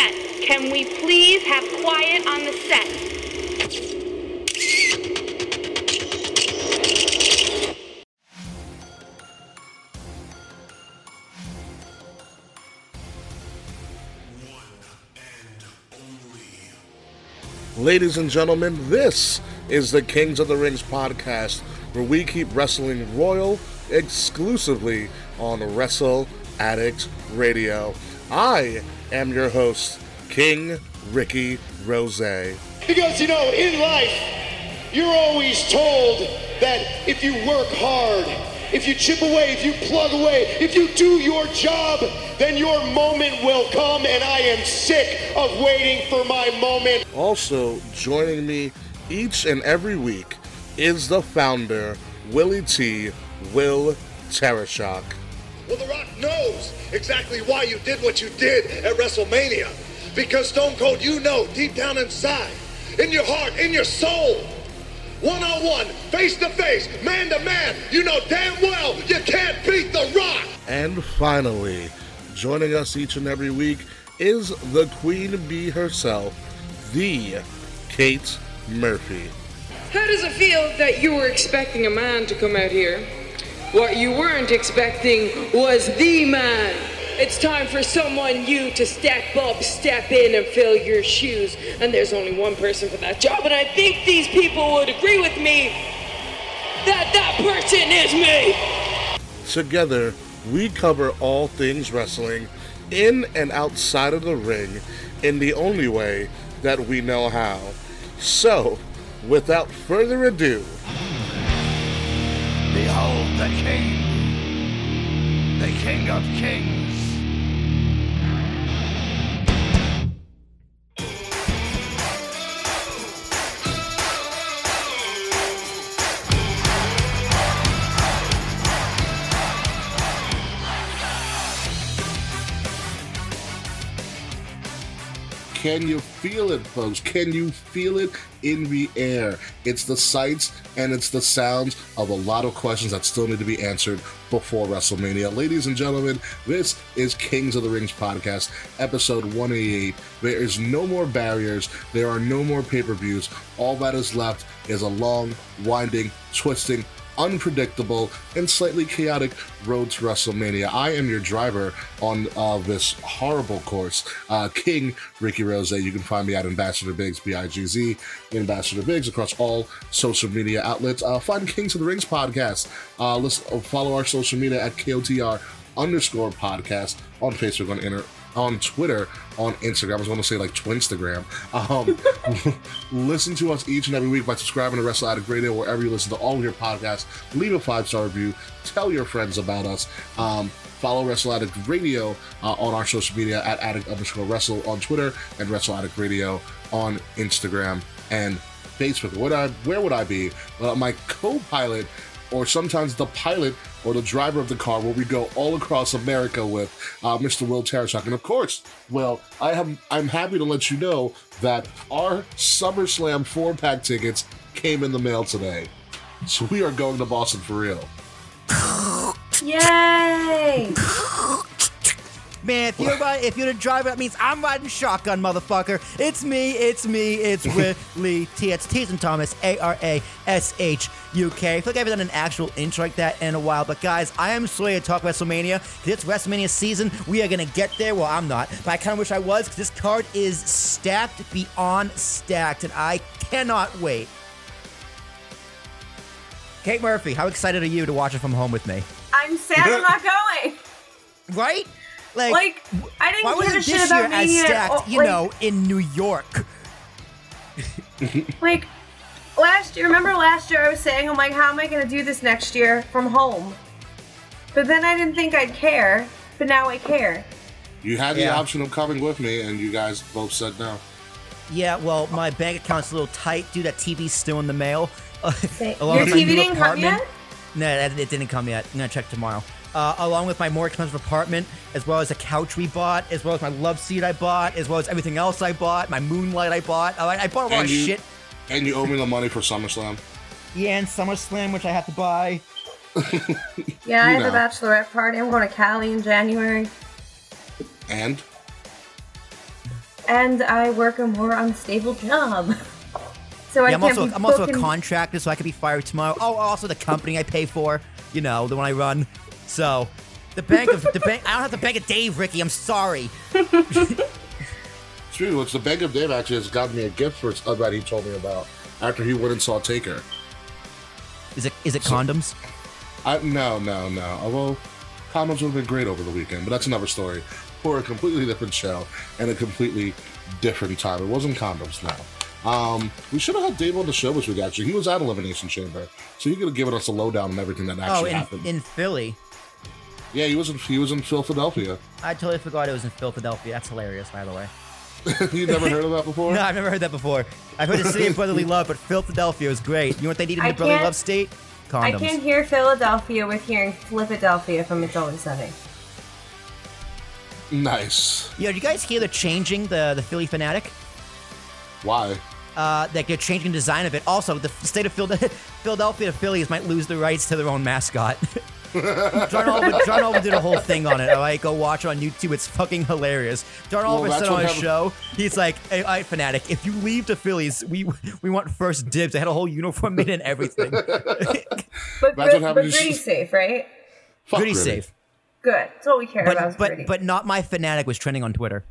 set. Can we please have quiet on the set? Ladies and gentlemen, this is the Kings of the Rings podcast, where we keep wrestling royal exclusively on Wrestle Addicts Radio. I am your host, King Ricky Rose. Because, you know, in life, you're always told that if you work hard, if you chip away, if you plug away, if you do your job, then your moment will come, and I am sick of waiting for my moment. Also joining me each and every week is the founder, Willie T. Will Tereshok. Well, The Rock knows exactly why you did what you did at WrestleMania. Because Stone Cold, you know, deep down inside, in your heart, in your soul, one-on-one, face-to-face, man-to-man, you know damn well you can't beat The Rock. And finally, joining us each and every week is the Queen Bee herself, the Kate Murphy. How does it feel that you were expecting a man to come out here? What you weren't expecting was the man. It's time for someone new to step up, step in, and fill your shoes. And there's only one person for that job, and I think these people would agree with me that that person is me. Together, we cover all things wrestling, in and outside of the ring, in the only way that we know how. So, without further ado... Behold the King of Kings. Can you feel it, folks? Can you feel it in the air? It's the sights and it's the sounds of a lot of questions that still need to be answered before WrestleMania. Ladies and gentlemen, this is Kings of the Rings podcast, episode 188. There is no more barriers. There are no more pay-per-views. All that is left is a long, winding, twisting, unpredictable, and slightly chaotic road to WrestleMania. I am your driver on this horrible course, King Ricky Rose. You can find me at Ambassador Biggs, B-I-G-Z, Ambassador Biggs, across all social media outlets. Find Kings of the Rings podcast. Follow our social media at KOTR_podcast on Facebook, on Twitter, on Instagram. I was going to say like Twinstagram. Listen to us each and every week by subscribing to Wrestle Addict Radio wherever you listen to all of your podcasts. Leave a 5-star review. Tell your friends about us. Follow Wrestle Addict Radio on our social media at addict_wrestle on Twitter and Wrestle Addict Radio on Instagram and Facebook. Where would I be? My co-pilot, or sometimes the pilot or the driver of the car, where we go all across America with Mr. Will Tereshok. And of course, Will, I'm happy to let you know that our SummerSlam 4-pack tickets came in the mail today. So we are going to Boston for real. Yay! Man, if you're the driver, that means I'm riding shotgun, motherfucker. It's Willie T. It's T's and Thomas, ARASHUK. I feel like I haven't done an actual intro like that in a while, but guys, I am so ready to talk WrestleMania. It's WrestleMania season. We are going to get there. Well, I'm not, but I kind of wish I was, because this card is stacked beyond stacked, and I cannot wait. Kate Murphy, how excited are you to watch it from home with me? I'm sad I'm not going. Right? Like I didn't give a shit about Mania. Why was it this year as stacked, in New York? Like, last year I was saying, I'm like, how am I going to do this next year from home? But then I didn't think I'd care, but now I care. You had the option of coming with me, and you guys both said no. Yeah, well, my bank account's a little tight. Dude, that TV's still in the mail. Your TV didn't come yet? No, it didn't come yet. I'm going to check tomorrow. Along with my more expensive apartment, as well as a couch we bought, as well as my love seat I bought, as well as everything else I bought, my moonlight I bought. I bought a lot of shit. And you owe me the money for SummerSlam. Yeah, and SummerSlam, which I have to buy. Yeah, I have a bachelorette party. I'm going to Cali in January. And? and I work a more unstable job. So I I'm also a contractor, so I could be fired tomorrow. Oh, also the company I pay for, you know, the one I run. So the bank. I don't have the Bank of Dave, Ricky. I'm sorry. True, which the Bank of Dave actually has gotten me a gift for its that he told me about after he went and saw Taker. Is it condoms? No. Although condoms would have been great over the weekend, but that's another story for a completely different show and a completely different time. It wasn't condoms now. We should have had Dave on the show this week, actually. He was at Elimination Chamber, so he could have given us a lowdown on everything that actually happened. In Philly? Yeah, he was in Philadelphia. I totally forgot it was in Philadelphia. That's hilarious, by the way. You never heard of that before? No, I've never heard that before. I've heard the city of brotherly love, but Philadelphia is great. You know what they need in the brotherly love state? Condoms. I can't hear Philadelphia with hearing Flippadelphia from It's Always Sunny. Nice. Yeah, do you guys hear they're changing the Philly Fanatic? Why? Like they're changing the design of it. Also, the state of Philadelphia Phillies might lose the rights to their own mascot. John Oliver did a whole thing on it. All right, go watch it on YouTube. It's fucking hilarious. John Oliver said on his show, he's like, "Hey, all right, Fanatic, if you leave the Phillies, we want first dibs." They had a whole uniform made and everything. but Gritty safe, right? Gritty safe. Good. That's all we care about. But not my Fanatic was trending on Twitter.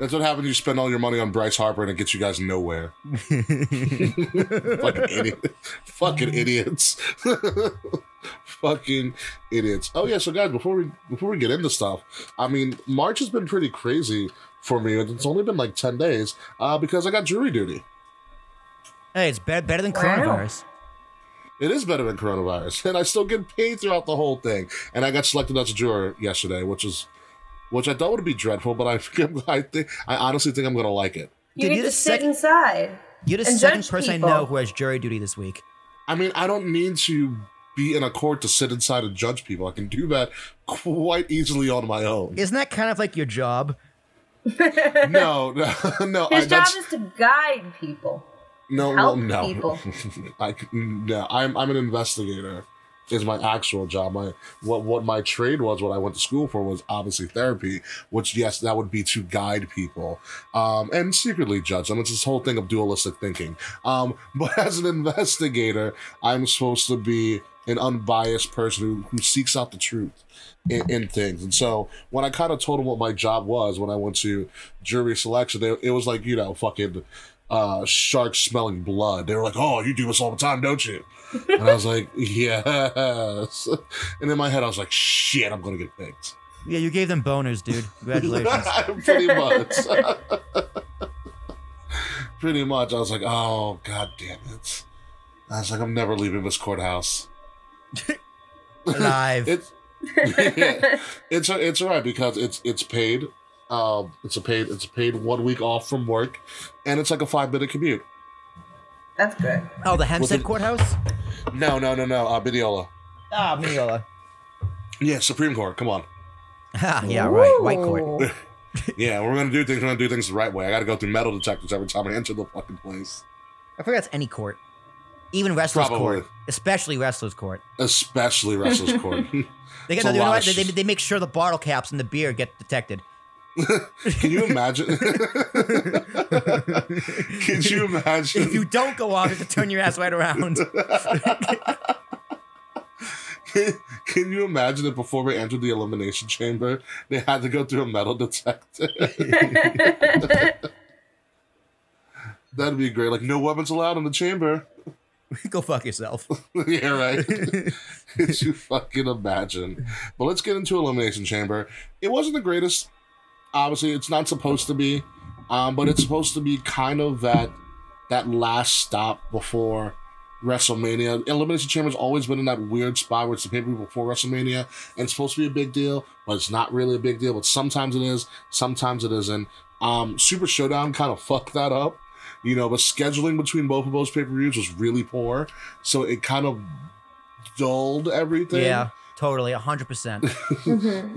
That's what happens. You spend all your money on Bryce Harper and it gets you guys nowhere. Fucking idiots. Fucking idiots. Oh yeah. So guys, before we get into stuff, I mean, March has been pretty crazy for me. It's only been like 10 days because I got jury duty. Hey, it's better than coronavirus. Wow. It is better than coronavirus, and I still get paid throughout the whole thing. And I got selected as a juror yesterday, which I thought would be dreadful, but I honestly think I'm going to like it. You're the sit inside. You're the second person people I know who has jury duty this week. I mean, I don't need to be in a court to sit inside and judge people. I can do that quite easily on my own. Isn't that kind of like your job? No. His job is to guide people. No. I'm an investigator. Is my actual job. What my trade was, what I went to school for was obviously therapy, which, yes, that would be to guide people and secretly judge them. It's this whole thing of dualistic thinking. But as an investigator, I'm supposed to be an unbiased person who seeks out the truth in things. And so when I kind of told them what my job was when I went to jury selection, it was like, you know, fucking sharks smelling blood. They were like, "Oh, you do this all the time, don't you?" And I was like, "Yes." And in my head, I was like, "Shit, I'm gonna get picked." Yeah, you gave them boners, dude. Congratulations. Pretty much. Pretty much. I was like, "Oh, god damn it!" I was like, "I'm never leaving this courthouse." Alive. It's alright because it's paid. It's a paid 1 week off from work, and it's like a 5-minute commute. That's good. Oh, the Hempstead Courthouse? No. Mineola. Mineola. Yeah, Supreme Court. Come on. Yeah, right. White court. Yeah, we're gonna do things. We're gonna do things the right way. I gotta go through metal detectors every time I enter the fucking place. I forget that's any court, even wrestler's court, especially wrestler's court. They make sure the bottle caps and the beer get detected. Can you imagine? Can you imagine? If you don't go off, you have to turn your ass right around. Can you imagine that before we entered the elimination chamber, they had to go through a metal detector? That'd be great. Like, no weapons allowed in the chamber. Go fuck yourself. Yeah, right. Could you fucking imagine? But let's get into elimination chamber. It wasn't the greatest. Obviously, it's not supposed to be, but it's supposed to be kind of that last stop before WrestleMania. Elimination Chamber's always been in that weird spot where it's the pay-per-view before WrestleMania, and it's supposed to be a big deal, but it's not really a big deal. But sometimes it is, sometimes it isn't. Super Showdown kind of fucked that up, you know. But scheduling between both of those pay-per-views was really poor, so it kind of dulled everything. Yeah. Totally, 100%.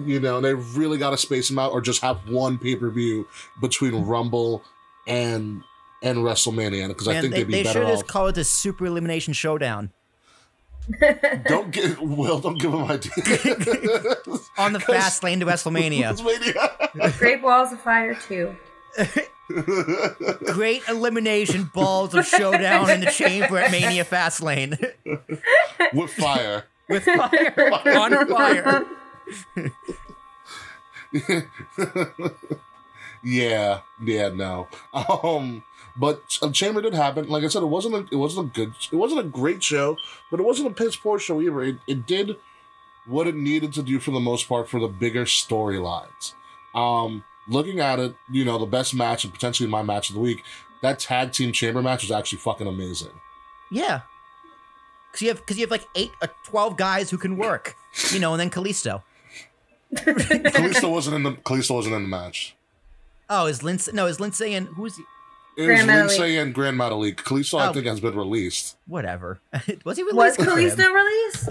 You know, they really got to space them out or just have one pay-per-view between Rumble and WrestleMania because I think they'd be better off. They should just call it the Super Elimination Showdown. Don't give him ideas. On the fast lane to WrestleMania. Great Balls of Fire 2. Great elimination balls of showdown in the chamber at Mania Fastlane. With fire. With fire. On fire. Yeah, no. But Chamber did happen. Like I said, it wasn't a great show, but it wasn't a piss poor show either. It did what it needed to do for the most part for the bigger storylines. Looking at it, you know, the best match and potentially my match of the week, that tag team chamber match was actually fucking amazing. Yeah, because you have like 12 guys who can work, you know, and then Kalisto. Kalisto wasn't in the match. Oh, is Lindsay and who is he? It was Lindsay and Grand Metalik. Kalisto, I think, has been released. Whatever. Was he released? Was Kalisto released?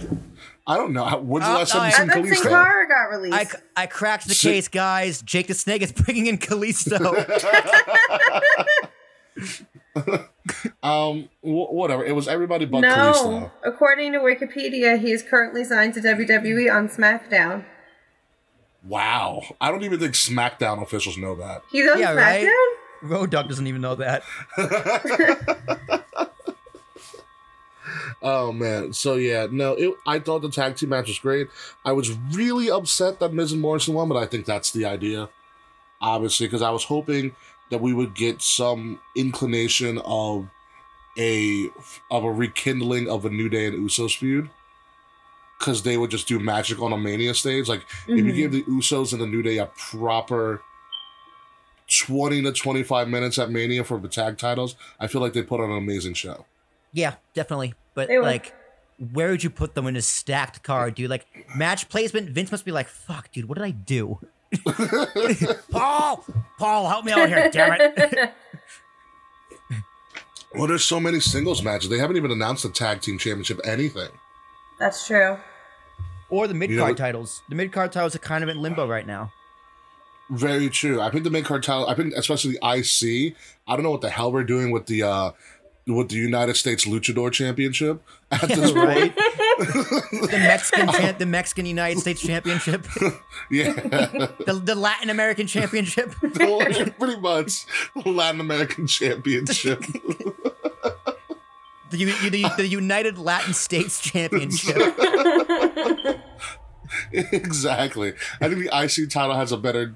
I don't know. When's the last time you seen Kalisto? I think Sankara got released. I cracked the case, guys. Jake the Snake is bringing in Kalisto. Whatever. It was everybody but Kalisto. No. According to Wikipedia, he is currently signed to WWE on SmackDown. Wow. I don't even think SmackDown officials know that. He's on SmackDown? Right? Road Dogg doesn't even know that. Oh, man. So, yeah. No, I thought the tag team match was great. I was really upset that Miz and Morrison won, but I think that's the idea, obviously, because I was hoping that we would get some inclination of a rekindling of a New Day and Usos feud, because they would just do magic on a Mania stage. Like, if you give the Usos and the New Day a proper 20 to 25 minutes at Mania for the tag titles, I feel like they put on an amazing show. Yeah, definitely. But, like, where would you put them in a stacked card, dude? Like, match placement, Vince must be like, fuck, dude, what did I do? Paul, help me out here, damn it. Well, there's so many singles matches. They haven't even announced the tag team championship, anything. That's true. Or the mid-card titles. The mid-card titles are kind of in limbo right now. Very true. I think the main card title, I think especially the IC, I don't know what the hell we're doing with the United States Luchador Championship at this point. The Mexican United States Championship. Yeah. The Latin American Championship. Pretty much. Latin American Championship. The United Latin States Championship. Exactly. I think the IC title has a better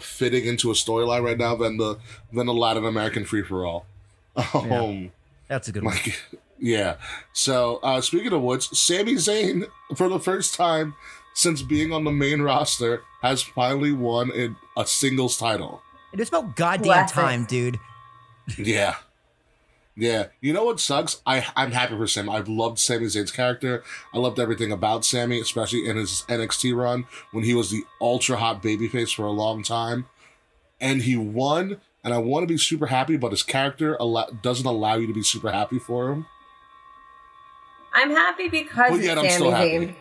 fitting into a storyline right now than the Latin American free-for-all. Yeah, that's a good one. Like, yeah. So, speaking of which, Sami Zayn, for the first time since being on the main roster, has finally won a singles title. It is about goddamn time, dude. Yeah. Yeah. You know what sucks? I'm happy for Sami. I've loved Sami Zayn's character. I loved everything about Sami, especially in his NXT run when he was the ultra-hot babyface for a long time. And he won, and I want to be super happy, but his character doesn't allow you to be super happy for him. I'm happy because it's Sami Zayn.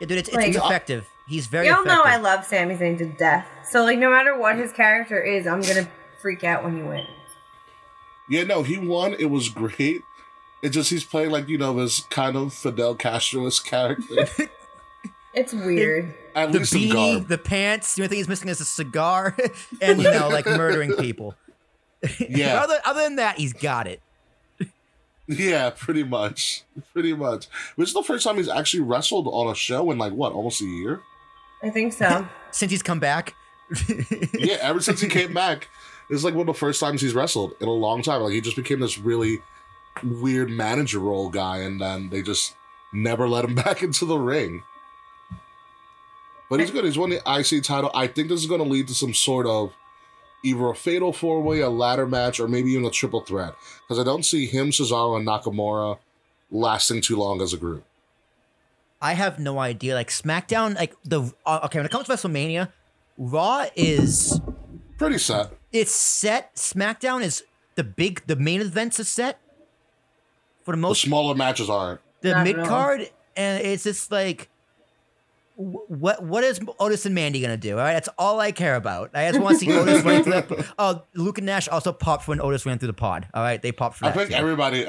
Yeah, dude, it's effective. He's very effective. Y'all know I love Sami Zayn to death. So, like, no matter what his character is, I'm going to freak out when he wins. Yeah, no, he won. It was great. It's just he's playing like, you know, this kind of Fidel Castro's character. It's weird. At least the beanie, the pants. The only thing he's missing is a cigar, and you know, like murdering people. Yeah. But other than that, he's got it. Yeah, pretty much. This is the first time he's actually wrestled on a show in like what, almost a year? I think so. Since he's come back. Yeah, ever since he came back. It's like one of the first times he's wrestled in a long time. Like, he just became this really weird manager role guy, and then they just never let him back into the ring. But he's good. He's won the IC title. I think this is going to lead to some sort of either a fatal four-way, a ladder match, or maybe even a triple threat. Because I don't see him, Cesaro, and Nakamura lasting too long as a group. I have no idea. Like, SmackDown, like, when it comes to WrestleMania, Raw is pretty set. It's set. SmackDown is the main events are set. For the most, the smaller matches aren't. The mid card, and it's just like what is Otis and Mandy going to do? All right, that's all I care about. I just want to see Otis run through that. Oh, Luke and Nash also popped when Otis ran through the pod. All right, they popped for that. I think everybody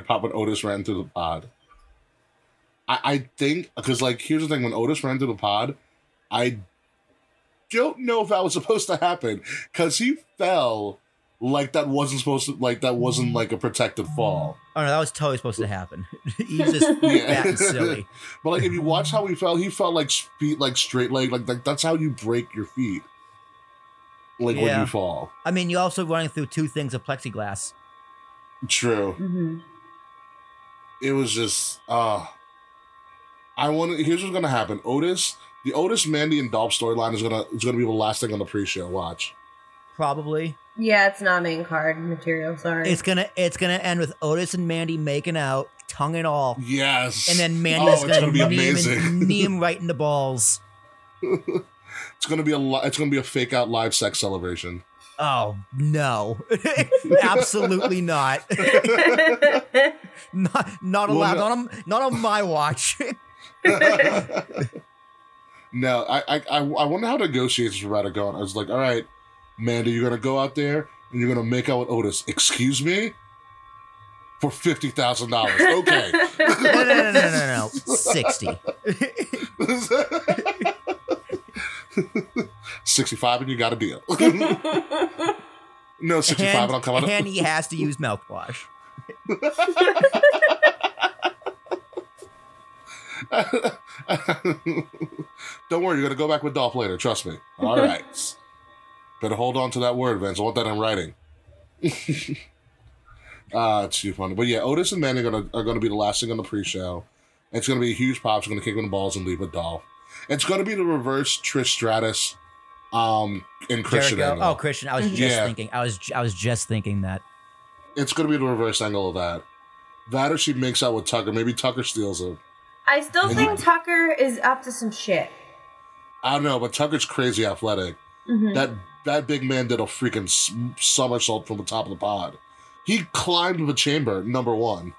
popped when Otis ran through the pod. I think, because, like, here's the thing. When Otis ran through the pod, I don't know if that was supposed to happen, because he fell like that wasn't supposed to, like, that wasn't, like, a protected fall. Oh, no, that was totally supposed to happen. He's just that silly. But, like, if you watch how he fell, like, feet, like, straight leg. Like, that's how you break your feet, like, when you fall. I mean, you're also running through two things of plexiglass. True. Mm-hmm. It was just, here's what's gonna happen. The Otis, Mandy, and Dolph storyline is gonna be the last thing on the pre-show. Watch. Probably. Yeah, it's not main card material. Sorry. It's gonna end with Otis and Mandy making out, tongue and all. Yes. And then Mandy's gonna be amazing. Knee him right in the balls. It's gonna be a fake out live sex celebration. Oh no! Absolutely not. Not allowed. Well, no. Not on my watch. No, I wonder how negotiations were about to go on. I was like, all right, Mandy, you're gonna go out there and you're gonna make out with Otis. Excuse me? For $50,000. Okay. No. 60. 65 and you got a deal. No, 65 and I'll come out. And he has to use mouthwash. Don't worry, you're going to go back with Dolph later. Trust me. All right. Better hold on to that word, Vince. I want that in writing. It's too funny. But yeah, Otis and Mandy are going to be the last thing on the pre-show. It's going to be a huge pop. It's going to kick him in the balls and leave with Dolph. It's going to be the reverse Trish Stratus and Christian angle. Oh, Christian. I was just thinking that. It's going to be the reverse angle of that. That or she makes out with Tucker. Maybe Tucker steals him. I still think Tucker is up to some shit. I don't know, but Tucker's crazy athletic. Mm-hmm. That big man did a freaking somersault from the top of the pod. He climbed the chamber, number one.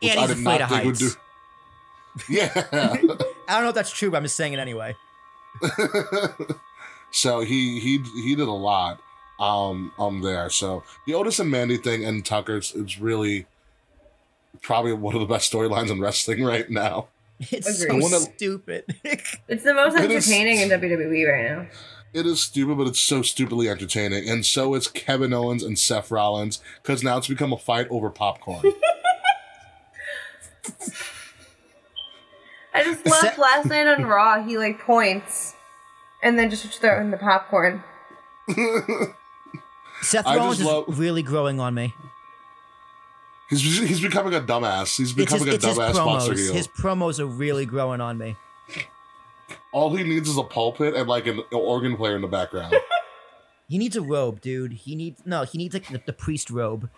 Which I did not think would do. Yeah. I don't know if that's true, but I'm just saying it anyway. So he did a lot there. So the Otis and Mandy thing and Tucker's is really probably one of the best storylines in wrestling right now. It's so stupid. It's the most entertaining in WWE right now. It is stupid, but it's so stupidly entertaining. And so is Kevin Owens and Seth Rollins, because now it's become a fight over popcorn. I just love last night on Raw. He, like, points and then just throw in the popcorn. Seth Rollins is really growing on me. He's becoming a dumbass. He's becoming a dumbass monster heel. His promos are really growing on me. All he needs is a pulpit and, like, an organ player in the background. He needs a robe, dude. He needs like the priest robe.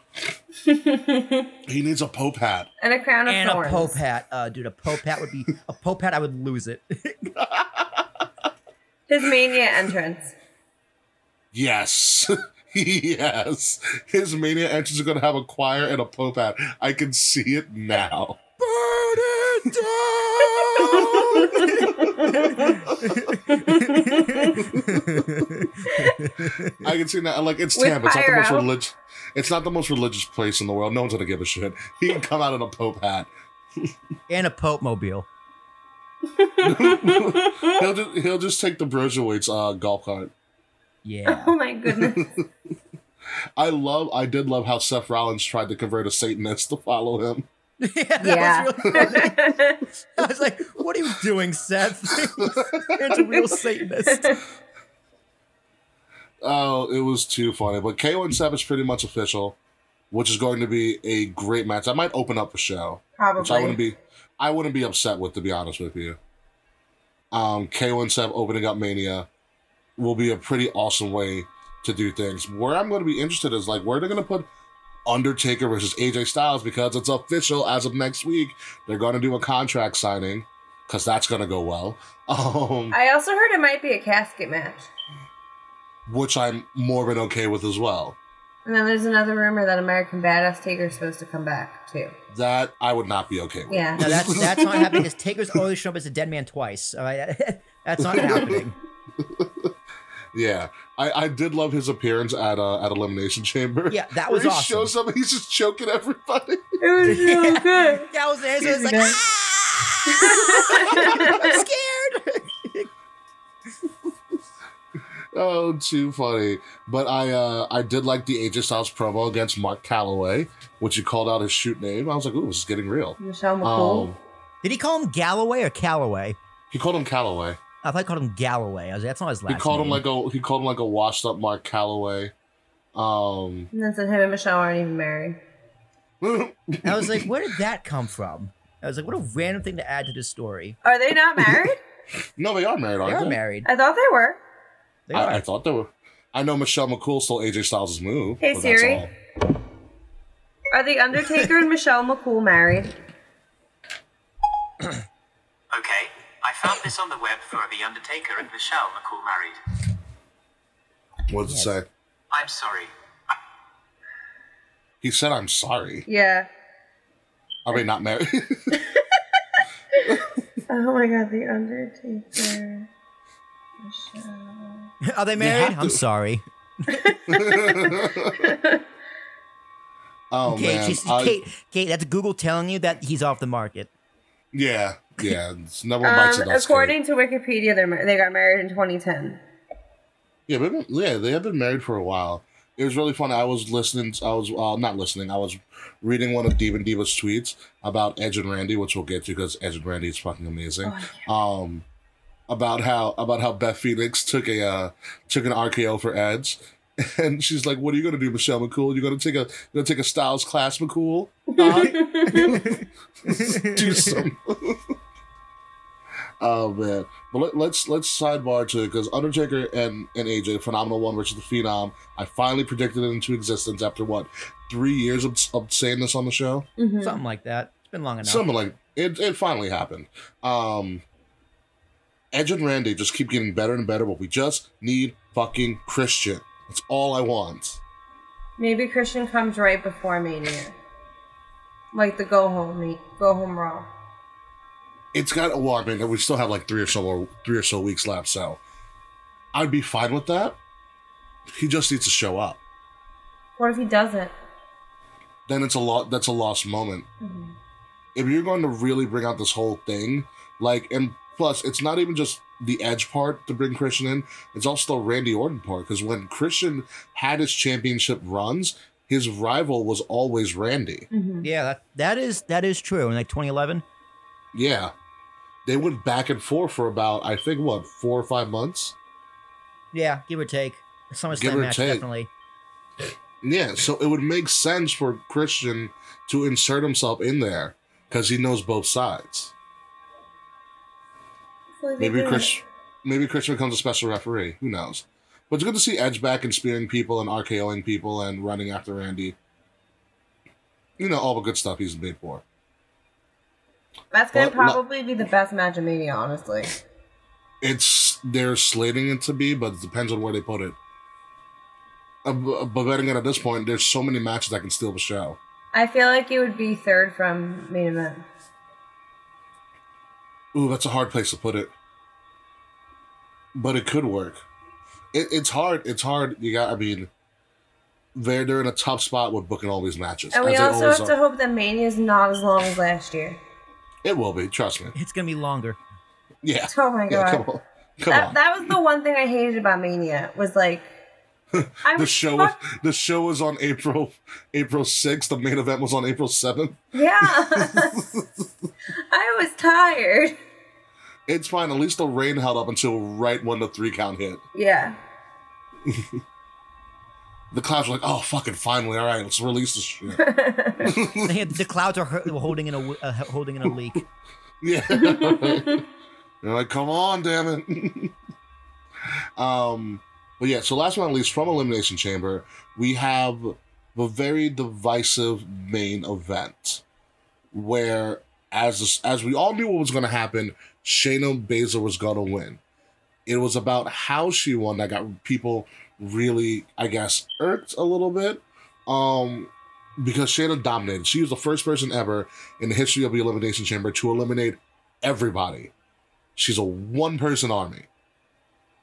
He needs a pope hat. And a crown of thorns. And a pope hat. Dude, a pope hat I would lose it. His Mania entrance. Yes. Yes, his Mania entrance are going to have a choir and a pope hat. I can see it now. Burn it down! I can see that. Like, it's Tampa. It's not the most religious place in the world. No one's going to give a shit. He can come out in a pope hat. And a pope mobile. He'll just take the Brojawait's golf cart. Yeah. Oh my goodness. I did love how Seth Rollins tried to convert a Satanist to follow him. Yeah, that was really funny. I was like, what are you doing, Seth? It's a real Satanist. Oh, it was too funny. But KO and Seth is pretty much official, which is going to be a great match. I might open up the show. Probably. Which I wouldn't be upset with, to be honest with you. KO and Seth opening up Mania will be a pretty awesome way to do things. Where I'm going to be interested is, like, where they're going to put Undertaker versus AJ Styles, because it's official as of next week. They're going to do a contract signing, because that's going to go well. I also heard it might be a casket match. Which I'm more than okay with as well. And then there's another rumor that American Badass Taker's supposed to come back, too. That I would not be okay with. Yeah. No, that's not happening. Because Taker's always shown up as a dead man twice. All right? That's not happening. Yeah. I did love his appearance at Elimination Chamber. Yeah, that was awesome. He shows up and he's just choking everybody. It was so good. Yeah, it was like, ah! I'm scared. Oh, too funny. But I did like the AJ Styles promo against Mark Calloway, which he called out his shoot name. I was like, ooh, this is getting real. Michelle McCool. Did he call him Galloway or Calloway? He called him Calloway. I thought he called him Galloway. That's not his last name. He called him like a washed up Mark Calloway. And then said him and Michelle aren't even married. I was like, where did that come from? I was like, what a random thing to add to this story. Are they not married? No, they are married, aren't they? They are married. I thought they were. I thought they were. I know Michelle McCool stole AJ Styles' move. Hey, Siri. Are The Undertaker and Michelle McCool married? Okay. I found this on the web for The Undertaker and Michelle McCool married. What does it say? I'm sorry. He said I'm sorry? Yeah. Are we not married? Oh my god, The Undertaker. Michelle. Are they married? I'm sorry. Oh, Kate, man. Kate, that's Google telling you that he's off the market. Yeah, yeah. It's number one bites of dust. According to Wikipedia, they got married in 2010. Yeah, but yeah, they have been married for a while. It was really funny. I was reading one of Diva and Diva's tweets about Edge and Randy, which we'll get to because Edge and Randy is fucking amazing. Oh, about how Beth Phoenix took an RKO for Edge, and she's like, "What are you gonna do, Michelle McCool? You're gonna take a Styles class, McCool? Do some." Oh man, but let's sidebar to it because Undertaker and AJ, Phenomenal One versus the Phenom. I finally predicted it into existence after 3 years of saying this on the show, something like that. It's been long enough. Something like it. It finally happened. Edge and Randy just keep getting better and better, but we just need fucking Christian. That's all I want. Maybe Christian comes right before Mania, like the go home Raw. It's got a walk, man. We still have like three or so weeks left, so I'd be fine with that. He just needs to show up. What if he doesn't? Then it's a lot. That's a lost moment. Mm-hmm. If you're going to really bring out this whole thing, Plus, it's not even just the Edge part to bring Christian in. It's also the Randy Orton part. Because when Christian had his championship runs, his rival was always Randy. Mm-hmm. Yeah, that is true. In 2011? Yeah. They went back and forth for about, 4 or 5 months? Yeah, give or take. SummerSlam match, definitely. Yeah, so it would make sense for Christian to insert himself in there. Because he knows both sides. Maybe Christian becomes a special referee. Who knows? But it's good to see Edge back and spearing people and RKOing people and running after Randy. You know, all the good stuff he's made for. That's going to probably be the best match of Mania, honestly. They're slating it to be, but it depends on where they put it. But then again, at this point, there's so many matches that can steal the show. I feel like it would be third from main event. Ooh, that's a hard place to put it. But it could work. It's hard. They're in a tough spot with booking all these matches. And we also have to hope that Mania is not as long as last year. It will be, trust me. It's going to be longer. Yeah. Oh my God. Yeah, come on. That was the one thing I hated about Mania, was the show was on April 6th. The main event was on April 7th. Yeah. I was tired. It's fine. At least the rain held up until right when the 3 count hit. Yeah. The clouds were like, oh, fucking finally. All right, let's release this shit. The clouds are holding in a leak. Yeah. They're like, come on, damn it. But yeah, so last but not least, from Elimination Chamber, we have the very divisive main event where, as we all knew what was going to happen, Shayna Baszler was going to win. It was about how she won that got people really, irked a little bit. because Shayna dominated. She was the first person ever in the history of the Elimination Chamber to eliminate everybody. She's a one-person army.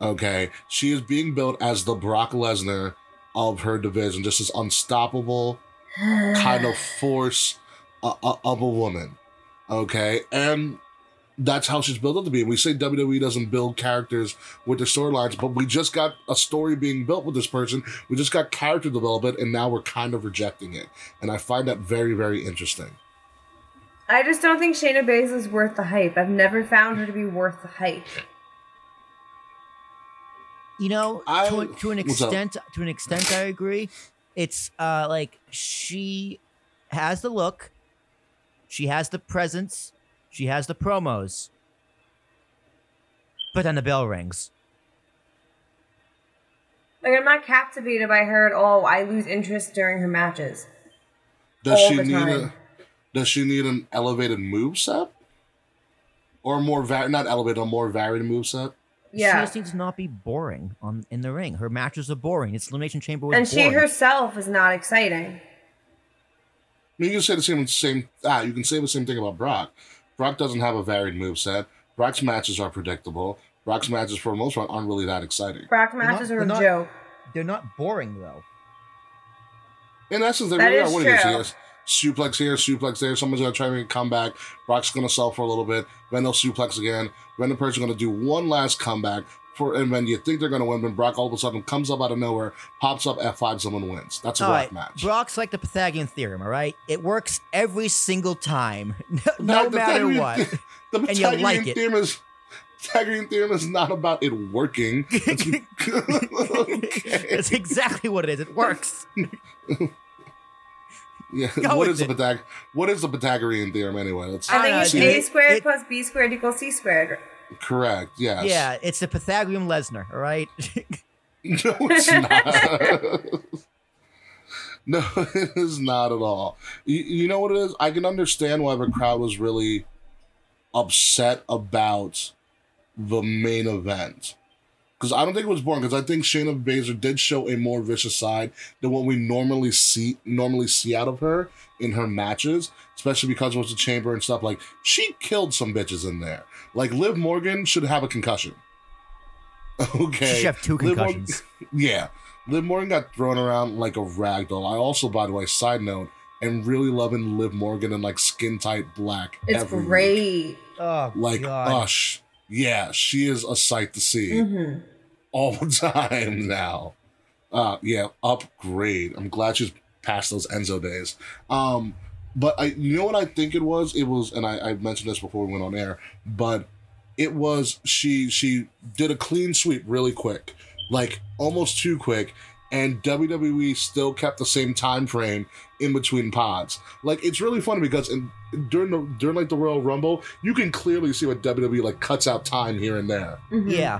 Okay? She is being built as the Brock Lesnar of her division. Just this unstoppable kind of force of a woman. Okay? And that's how she's built up to be. We say WWE doesn't build characters with their storylines, but we just got a story being built with this person. We just got character development, and now we're kind of rejecting it. And I find that very, very interesting. I just don't think Shayna Baszler is worth the hype. I've never found her to be worth the hype. You know, to an extent, I agree. It's like she has the look, she has the presence. She has the promos, but then the bell rings. Like, I'm not captivated by her at all. I lose interest during her matches. Does she need an elevated moveset? Or a more varied moveset? Yeah. She just needs to not be boring in the ring. Her matches are boring. It's Elimination Chamber was boring. And she herself is not exciting. You can say the same thing about Brock. Brock doesn't have a varied moveset. Brock's matches are predictable. Brock's matches, for the most part, aren't really that exciting. Brock matches are a joke. They're not boring, though. In essence, they really are. What do you see? Suplex here, suplex there. Someone's going to try to make a comeback. Brock's going to sell for a little bit. Then they'll suplex again. Then the person's going to do one last comeback. And then you think they're going to win. Then Brock all of a sudden comes up out of nowhere, pops up, F5, someone wins. That's a Brock match. Brock's like the Pythagorean Theorem, all right? It works every single time, no matter what. The Pythagorean Theorem is not about it working. That's exactly what it is. It works. Yeah. What is the Pythagorean Theorem, anyway? I think it's A squared plus B squared equals C squared. Correct, yes. Yeah, it's the Pythagorean Lesnar, all right? No, it's not. No, it is not at all. You know what it is? I can understand why the crowd was really upset about the main event. Because I don't think it was boring, because I think Shayna Baszler did show a more vicious side than what we normally see out of her in her matches, especially because it was the chamber and stuff. Like, she killed some bitches in there. Like, Liv Morgan should have a concussion. Okay. She should have two concussions. Liv Morgan got thrown around like a ragdoll. I also, by the way, side note, am really loving Liv Morgan in, like, skin-tight black. It's great. Week. Oh, like, God. Ush. Yeah, she is a sight to see all the time now. Upgrade. I'm glad she's past those Enzo days. But you know what I think it was? It was, and I mentioned this before we went on air, but it was she did a clean sweep really quick, like almost too quick, and WWE still kept the same time frame in between pods. Like, it's really funny because during the Royal Rumble, you can clearly see what WWE like cuts out time here and there. Mm-hmm. Yeah.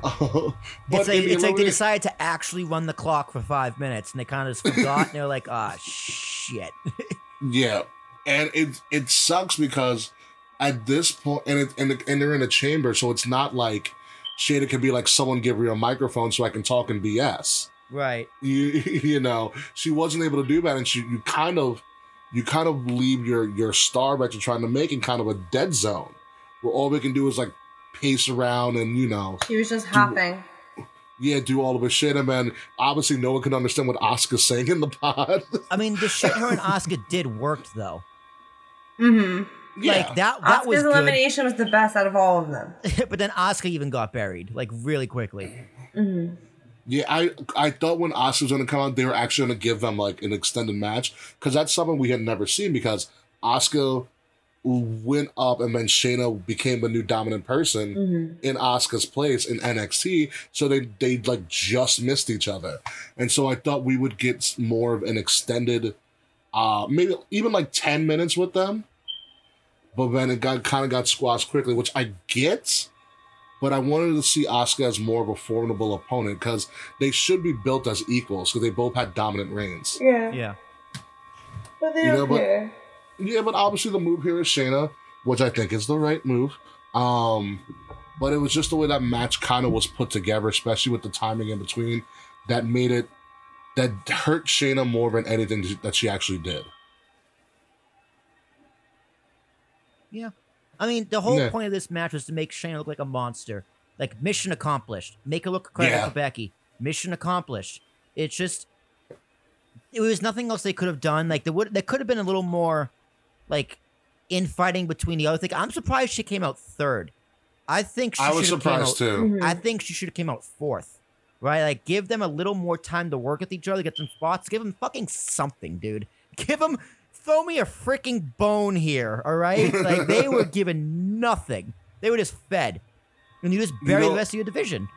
But it's like they decided to actually run the clock for 5 minutes, and they kind of just forgot, and they're like, ah, shit. Yeah. And it sucks because at this point, and they're in a chamber, so it's not like Shayna can be like, someone give me a microphone so I can talk and BS. Right. You know, she wasn't able to do that, and you kind of leave your star that you're trying to make in kind of a dead zone where all we can do is like pace around and, you know. She was just hopping. Yeah, do all of her shit, and then obviously no one can understand what Asuka's saying in the pod. I mean, the shit her and Asuka did worked, though. Mm-hmm. Yeah. Like, that Asuka's was good. Elimination was the best out of all of them. But then Asuka even got buried, like, really quickly. Mm-hmm. Yeah, I thought when Asuka was going to come out, they were actually going to give them like an extended match, because that's something we had never seen, because Asuka went up and then Shayna became a new dominant person in Asuka's place in NXT, so they like just missed each other. And so I thought we would get more of an extended, maybe even like 10 minutes with them, but then it got squashed quickly, which I get. But I wanted to see Asuka as more of a formidable opponent, because they should be built as equals, because they both had dominant reigns. Yeah. Yeah. But they don't care. Yeah, but obviously the move here is Shayna, which I think is the right move. But it was just the way that match kind of was put together, especially with the timing in between, that made it that hurt Shayna more than anything that she actually did. Yeah. I mean, the whole point of this match was to make Shayna look like a monster. Like, mission accomplished. Make her look credible for Becky. Mission accomplished. It's just... It was nothing else they could have done. Like, there could have been a little more, like, infighting between the other thing. I'm surprised she came out third. I think she I was surprised too. I think she should have came out fourth, right? Like, give them a little more time to work with each other, get some spots, give them fucking something, dude. Give them, throw me a freaking bone here, all right? Like, they were given nothing. They were just fed, and you just bury the rest of your division.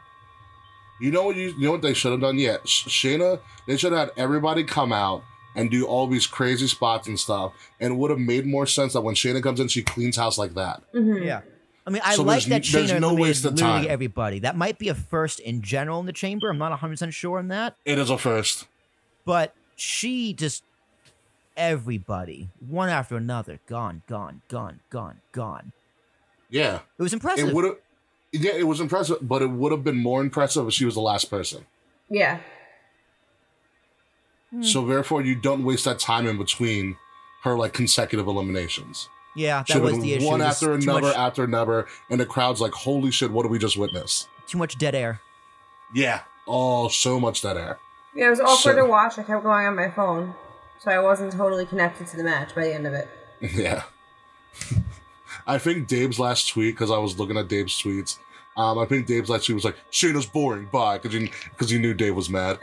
You know what they should have done? Yeah, Shayna, they should have had everybody come out and do all these crazy spots and stuff, and it would have made more sense that when Shayna comes in, she cleans house like that. Mm-hmm. Yeah. I mean, I so like that Shayna eliminated literally everybody. That might be a first in general in the chamber. I'm not 100% sure on that. It is a first. But she just, everybody, one after another, gone. Yeah. It was impressive. It was impressive, but it would have been more impressive if she was the last person. Yeah. So, therefore, you don't waste that time in between her, like, consecutive eliminations. Yeah, that was the issue. One after another, and the crowd's like, holy shit, what did we just witness? Too much dead air. Yeah. Oh, so much dead air. Yeah, it was awkward to watch. I kept going on my phone, so I wasn't totally connected to the match by the end of it. Yeah. I think Dave's last tweet, because I was looking at Dave's tweets, I think Dave's last tweet was like, Shayna's boring, bye, because he knew Dave was mad.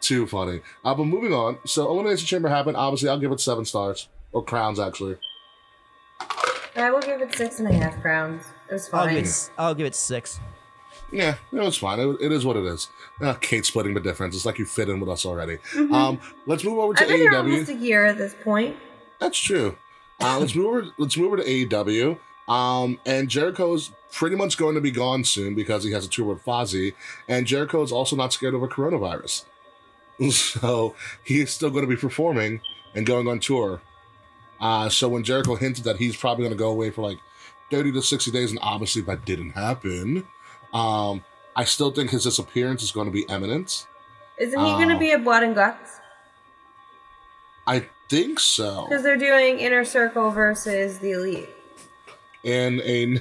Too funny. But moving on. So Elimination Chamber happened. Obviously, I'll give it 7 stars. Or crowns, actually. I will give it 6.5 crowns. It was fine. I'll give it 6. Yeah, it was fine. It is what it is. Kate splitting the difference. It's like you fit in with us already. Mm-hmm. Let's move over to AEW. I've been here almost a year at this point. That's true. Let's move over to AEW. And Jericho's pretty much going to be gone soon because he has a tour with Fozzy. And Jericho's also not scared over coronavirus. So he is still going to be performing and going on tour. So when Jericho hinted that he's probably going to go away for like 30 to 60 days, and obviously that didn't happen, I still think his disappearance is going to be imminent. Isn't he going to be at Blood and Guts? I think so. Because they're doing Inner Circle versus The Elite. In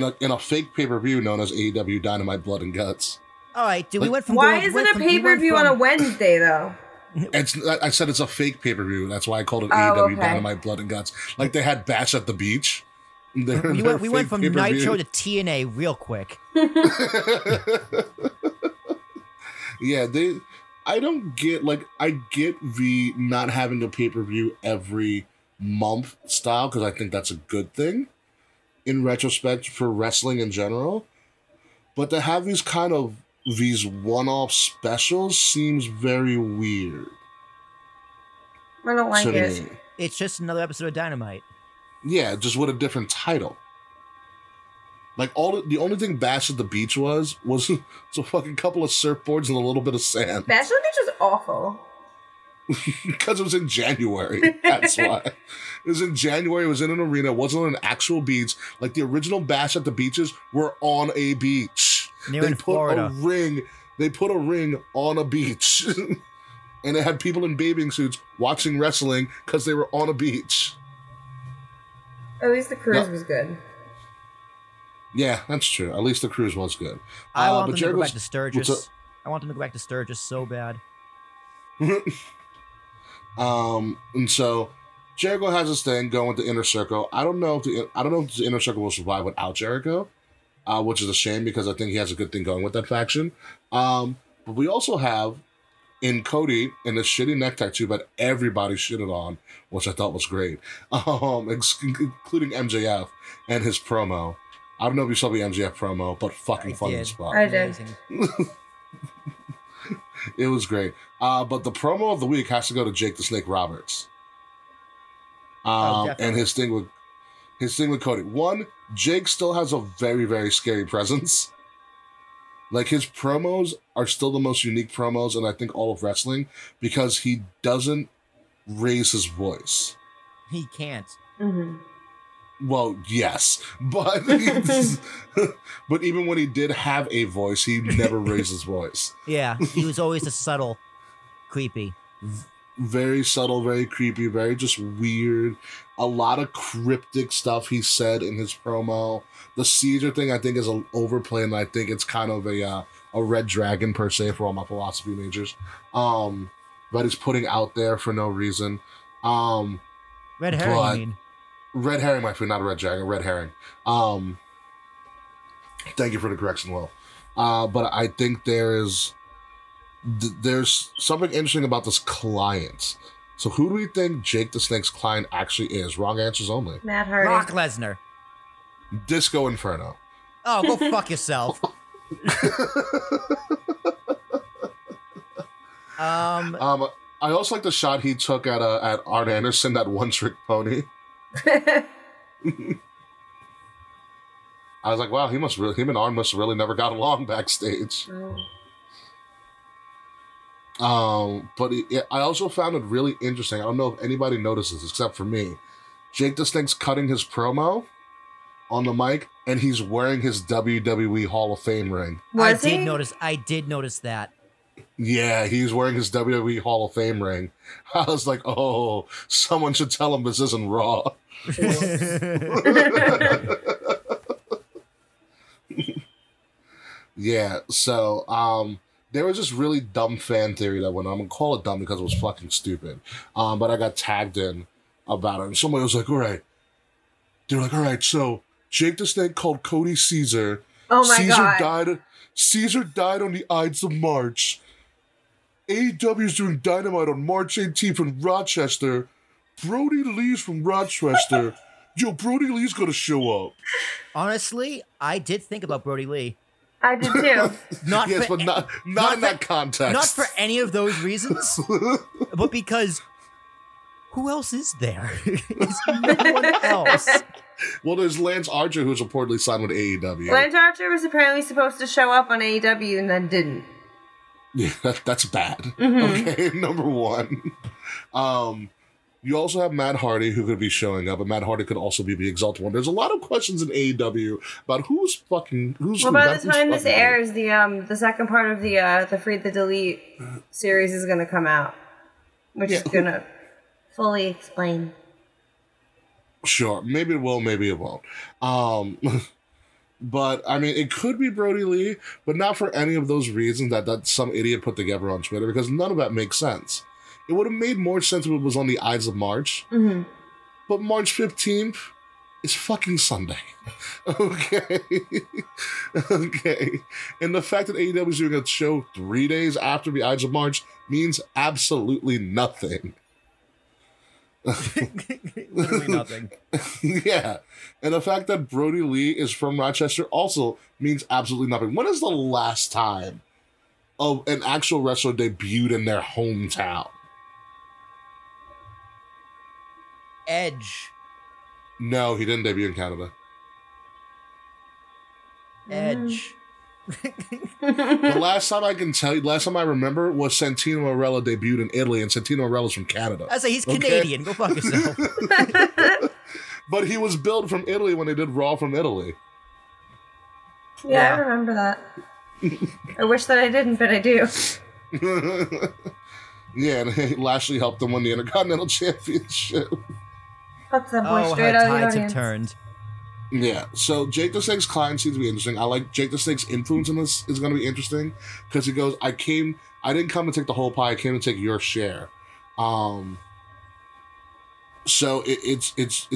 a fake pay-per-view known as AEW Dynamite Blood and Guts. All right, dude, like, we went from... Why isn't it a pay-per-view on a Wednesday, though? I said it's a fake pay-per-view. That's why I called it AEW Dynamite Blood and Guts. Like, they had Bash at the Beach. We went from Nitro to TNA real quick. Yeah, I don't get... Like, I get the not having a pay-per-view every month style, because I think that's a good thing. In retrospect, for wrestling in general, but to have these kind of these one-off specials seems very weird. I don't like it. It's just another episode of Dynamite. Yeah, just with a different title. Like the only thing Bash at the Beach was a fucking couple of surfboards and a little bit of sand. Bash at the Beach was awful. Because it was in January. That's why. It was in January. It was in an arena. It wasn't on an actual beach. Like, the original Bash at the Beaches were on a beach. They put a ring on a beach. And they had people in bathing suits watching wrestling because they were on a beach. At least the cruise was good. Yeah, that's true. At least the cruise was good. I want them to go back to Sturgis. I want them to go back to Sturgis so bad. And so Jericho has this thing going with the Inner Circle. I don't know if the Inner Circle will survive without Jericho, which is a shame because I think he has a good thing going with that faction. But we also have in Cody and the shitty neck tattoo that everybody shitted on, which I thought was great, including MJF and his promo. I don't know if you saw the MJF promo, but fucking funny as fuck. I did. It was great. But the promo of the week has to go to Jake the Snake Roberts. And his thing with Cody. One, Jake still has a very, very scary presence. Like, his promos are still the most unique promos in, I think, all of wrestling, because he doesn't raise his voice. He can't. Mm-hmm. Well, yes, but but even when he did have a voice, he never raised his voice. Yeah, he was always a subtle, creepy. Very subtle, very creepy, very just weird. A lot of cryptic stuff he said in his promo. The Caesar thing, I think, is an overplay, and I think it's kind of a red dragon, per se, for all my philosophy majors. But he's putting out there for no reason. Red herring, I mean. Red herring, my friend, not a red dragon, red herring. Thank you for the correction, Will. But I think there's something interesting about this client. So who do we think Jake the Snake's client actually is? Wrong answers only. Matt Hardy. Brock Lesnar. Disco Inferno. Oh, go fuck yourself. I also like the shot he took at Arn Anderson, that One Trick Pony. I was like, wow, him and Arn must have really never got along backstage. Oh. But I also found it really interesting. I don't know if anybody notices except for me. Jake the Snake's cutting his promo on the mic, and he's wearing his WWE Hall of Fame ring. I did notice that. Yeah, he's wearing his WWE Hall of Fame ring. I was like, oh, someone should tell him this isn't Raw. Yeah, so there was this really dumb fan theory that went on. I'm going to call it dumb because it was fucking stupid. But I got tagged in about it. And somebody was like, all right. They were like, all right, so Jake the Snake called Cody Caesar. Oh, my God. Caesar died on the Ides of March. AEW is doing Dynamite on March 18th in Rochester. Brody Lee's from Rochester. Yo, Brody Lee's going to show up. Honestly, I did think about Brody Lee. I did too. Not in that context. Not for any of those reasons, but because who else is there? Is no one else. Well, there's Lance Archer, who's reportedly signed with AEW. Lance Archer was apparently supposed to show up on AEW and then didn't. Yeah, that's bad. Mm-hmm. Okay, number one. You also have Matt Hardy, who could be showing up, and Matt Hardy could also be the Exalted One. There's a lot of questions in AEW about who's. Well, by the time this airs, the second part of the Free the Delete series is going to come out, which is going to fully explain. Sure, maybe it will, maybe it won't. But, I mean, it could be Brody Lee, but not for any of those reasons that some idiot put together on Twitter, because none of that makes sense. It would have made more sense if it was on the Ides of March. Mm-hmm. But March 15th is fucking Sunday. Okay. Okay. And the fact that AEW is doing a show 3 days after the Ides of March means absolutely nothing. Literally nothing. Yeah. And the fact that Brody Lee is from Rochester also means absolutely nothing. When is the last time an actual wrestler debuted in their hometown? Edge. No, he didn't debut in Canada. Edge. The last time I can tell you, last time I remember was Santino Marella debuted in Italy, and Santino Marella's from Canada. I say he's Canadian. Go fuck yourself. But he was billed from Italy when they did Raw from Italy. Yeah. I remember that. I wish that I didn't, but I do. Yeah, and Lashley helped them win the Intercontinental Championship. Fuck that boy straight out of the audience. Tides have turned. Yeah, so Jake the Snake's client seems to be interesting. I like Jake the Snake's influence in this is going to be interesting because he goes, I didn't come and take the whole pie. I came to take your share. So it's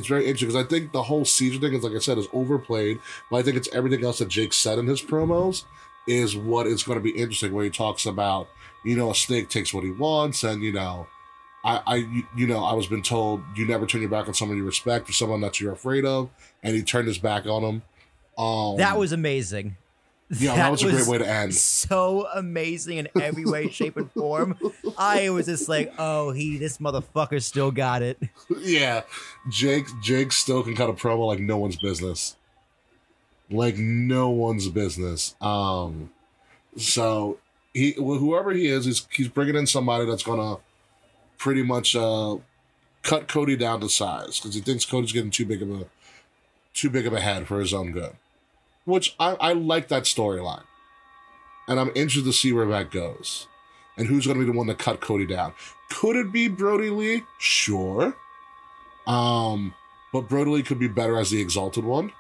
very interesting because I think the whole Caesar thing is, like I said, is overplayed, but I think it's everything else that Jake said in his promos is what is going to be interesting, where he talks about, you know, a snake takes what he wants, and, you know, I was been told you never turn your back on someone you respect or someone that you're afraid of, and he turned his back on him. That was amazing. Yeah, that was a great way to end. So amazing in every way, shape, and form. I was just like, oh, this motherfucker still got it. Yeah, Jake still can cut a promo like no one's business. Like no one's business. So whoever he is, he's bringing in somebody that's gonna pretty much cut Cody down to size because he thinks Cody's getting too big of a too big of a head for his own good, which I like that storyline. And I'm interested to see where that goes and who's going to be the one to cut Cody down. Could it be Brody Lee? Sure. But Brody Lee could be better as the Exalted One.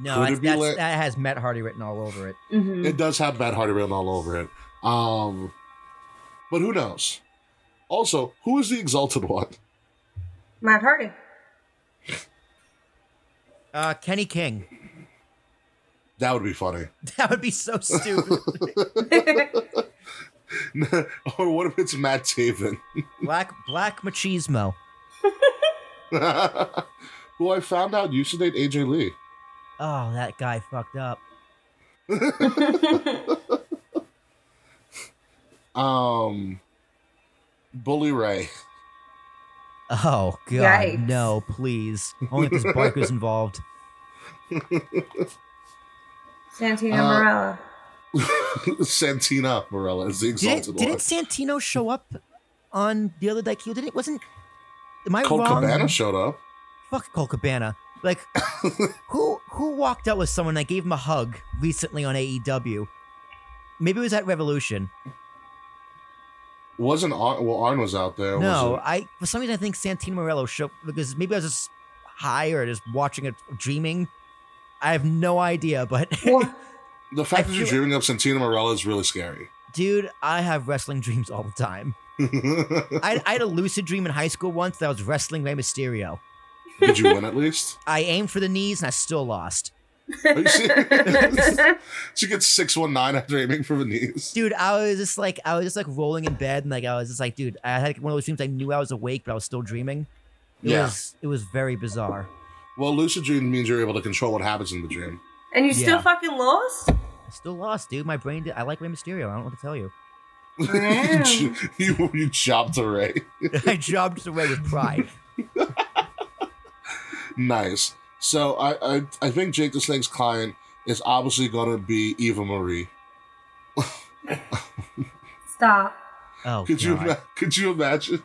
No, that has Matt Hardy written all over it. Mm-hmm. It does have Matt Hardy written all over it. But who knows? Also, who is the Exalted One? Matt Hardy. Kenny King. That would be funny. That would be so stupid. Or what if it's Matt Taven? Black Machismo. Who I found out used to date AJ Lee. Oh, that guy fucked up. Bully Ray. Oh, God. Yikes. No, please. Only if his bike was involved. Santino Marella. Santino Marella is the Exalted One. Didn't Santino show up on the other Daikyo? Am I wrong? Colt Cabana showed up. Fuck Colt Cabana. Like, who walked out with someone that gave him a hug recently on AEW? Maybe it was at Revolution. Wasn't Arn? Well, Arn was out there. No, for some reason I think Santino Marella showed, because maybe I was just high or just watching it, dreaming. I have no idea, but the fact that you're dreaming of Santino Marella is really scary. Dude, I have wrestling dreams all the time. I had a lucid dream in high school once that I was wrestling Rey Mysterio. Did you win at least? I aimed for the knees and I still lost. Are you serious? She gets 619 after aiming for the knees. Dude, I was just like rolling in bed and I was just like, dude, I had one of those dreams I knew I was awake, but I was still dreaming. It was very bizarre. Well, lucid dream means you're able to control what happens in the dream. And you still fucking lost? I still lost, dude. My brain did. I like Rey Mysterio. I don't know what to tell you. You chopped away. I chopped away with pride. Nice. So I think Jake the Snake's client is obviously going to be Eva Marie. Stop. Oh, Could you imagine?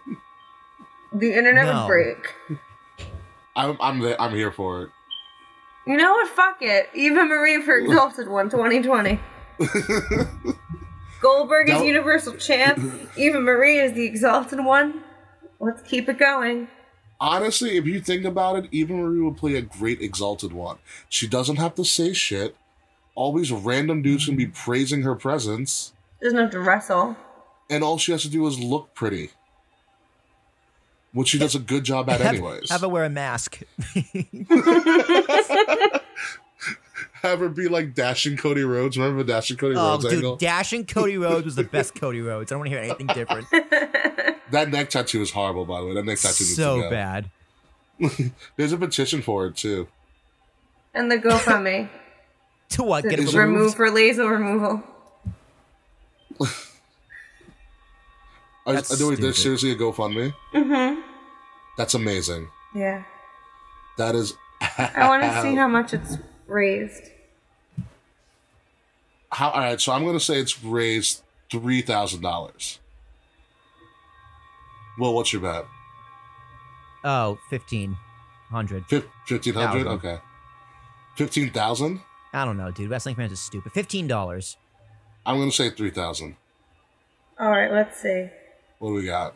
The internet would break. I'm here for it. You know what? Fuck it. Eva Marie for Exalted One 2020. Goldberg is Universal Champ. Eva Marie is the Exalted One. Let's keep it going. Honestly, if you think about it, Eva Marie would play a great Exalted One. She doesn't have to say shit. All these random dudes can be praising her presence. Doesn't have to wrestle. And all she has to do is look pretty. Which she does a good job at anyways. Have her wear a mask. Have her be like Dashing Cody Rhodes. Remember Dashing Cody Rhodes angle? Dashing Cody Rhodes was the best Cody Rhodes. I don't want to hear anything different. That neck tattoo is horrible, by the way. That neck tattoo is so bad. There's a petition for it, too. And the GoFundMe. To what? Get it removed for laser removal. There's seriously a GoFundMe? Mm-hmm. That's amazing. Yeah. That is... I want to see how much it's raised. All right, so I'm going to say it's raised $3,000. Well, what's your bet? Oh, 1,500. 1,500? Okay. 15,000? I don't know, dude. Wrestling fans is stupid. $15. I'm going to say 3,000. All right, let's see. What do we got?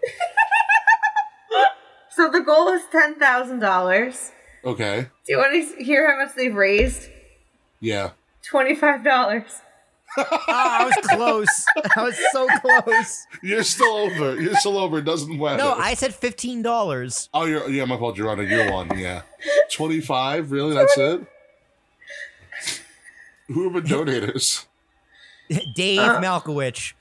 So the goal is $10,000. Okay. Do you want to hear how much they've raised? Yeah. $25. Oh, I was close. I was so close. You're still over. It doesn't matter. No, I said $15. Oh, my fault. You're on a year one. Yeah. 25? Really? That's it? Who are the donators? Dave Malkovich.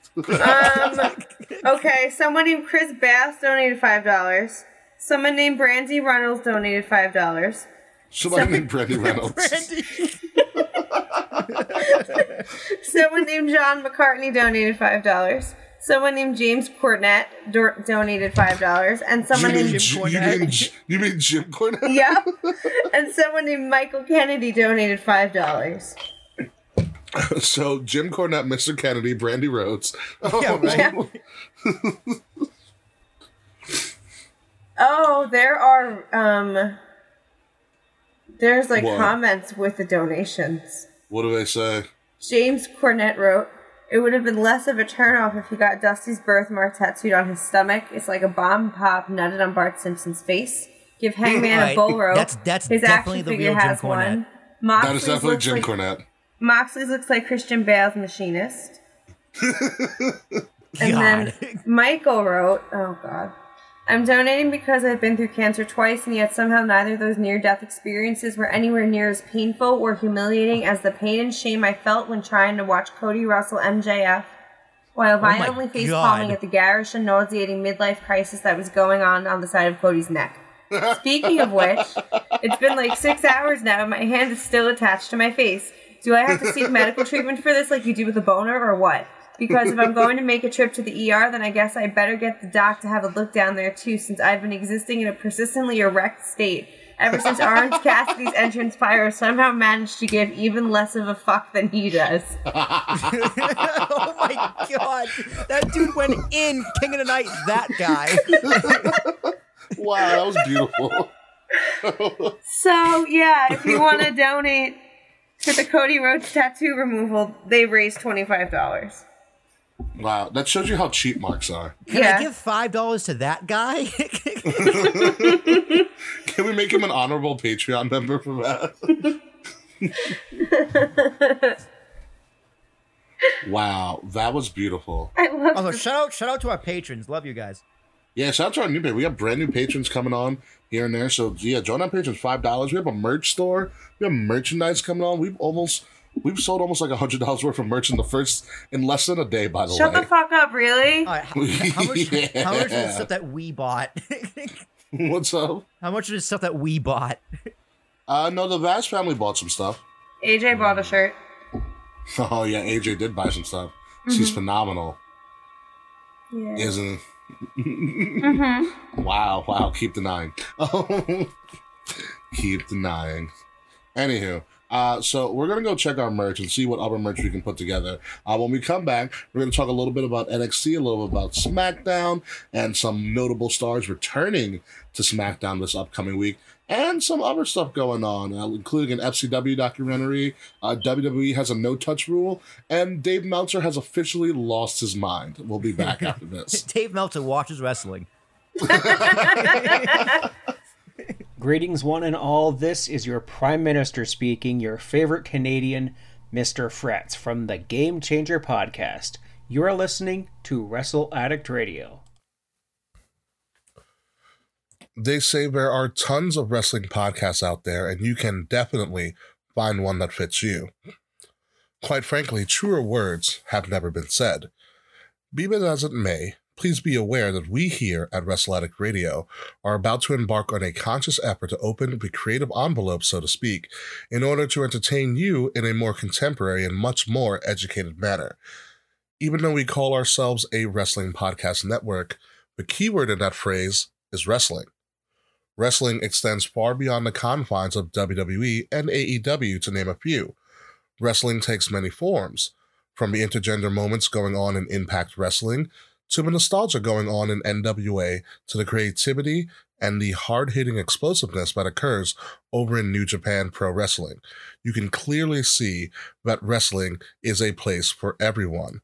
Okay, someone named Chris Bass donated $5. Someone named Brandy Reynolds donated $5. Someone named Brandy Reynolds. Someone named John McCartney donated $5. Someone named James Cornette donated $5. And someone named Jim Cornette. You mean Jim Cornette? Yeah. And someone named Michael Kennedy donated $5. So Jim Cornette, Mr. Kennedy, Brandy Rhodes. Oh, yeah, right. Yeah. There are There's like what? Comments with the donations. What do they say? James Cornett wrote, "It would have been less of a turnoff if he got Dusty's birthmark tattooed on his stomach. It's like a bomb pop nutted on Bart Simpson's face. Give Hangman a bull rope. That's his definitely action figure the real Jim has Cornette. One. That is definitely Jim Cornette. Moxley's looks like Christian Bale's machinist." And then Michael wrote, "Oh God, I'm donating because I've been through cancer twice, and yet somehow neither of those near-death experiences were anywhere near as painful or humiliating as the pain and shame I felt when trying to watch Cody Russell MJF while violently facepalming at the garish and nauseating midlife crisis that was going on the side of Cody's neck. Speaking of which, it's been like 6 hours now, and my hand is still attached to my face. Do I have to seek medical treatment for this like you do with a boner or what? Because if I'm going to make a trip to the ER, then I guess I better get the doc to have a look down there, too, since I've been existing in a persistently erect state ever since Orange Cassidy's entrance pyro somehow managed to give even less of a fuck than he does." Oh, my God. That dude went in King of the Night, that guy. Wow, that was beautiful. So, yeah, if you want to donate to the Cody Rhodes tattoo removal, they've raised $25. Wow, that shows you how cheap marks are. Can I give $5 to that guy? Can we make him an honorable Patreon member for that? Wow, that was beautiful. I love it. Also, shout out to our patrons. Love you guys. Yeah, shout out to our new patrons. We got brand new patrons coming on here and there. So, yeah, join our patrons, $5. We have a merch store. We have merchandise coming on. We've sold almost like $100 worth of merch in less than a day, by the way. Shut the fuck up, really? All right, how much of the stuff that we bought? What's up? How much of the stuff that we bought? No, the Vaz family bought some stuff. AJ bought a shirt. Oh, yeah, AJ did buy some stuff. Mm-hmm. She's phenomenal. Yeah. Isn't it? Mm-hmm. Wow, keep denying. Keep denying. Anywho. So we're going to go check our merch and see what other merch we can put together. When we come back, we're going to talk a little bit about NXT, a little bit about SmackDown, and some notable stars returning to SmackDown this upcoming week, and some other stuff going on, including an FCW documentary, WWE has a no-touch rule, and Dave Meltzer has officially lost his mind. We'll be back after this. Dave Meltzer watches wrestling. Greetings, one and all. This is your Prime Minister speaking, your favorite Canadian, Mr. Fretz, from the Game Changer podcast. You are listening to Wrestle Addict Radio. They say there are tons of wrestling podcasts out there, and you can definitely find one that fits you. Quite frankly, truer words have never been said. Be it as it may, please be aware that we here at Wrestle Addict Radio are about to embark on a conscious effort to open the creative envelope, so to speak, in order to entertain you in a more contemporary and much more educated manner. Even though we call ourselves a wrestling podcast network, the keyword in that phrase is wrestling. Wrestling extends far beyond the confines of WWE and AEW, to name a few. Wrestling takes many forms, from the intergender moments going on in Impact Wrestling, to the nostalgia going on in NWA, to the creativity and the hard-hitting explosiveness that occurs over in New Japan Pro Wrestling. You can clearly see that wrestling is a place for everyone.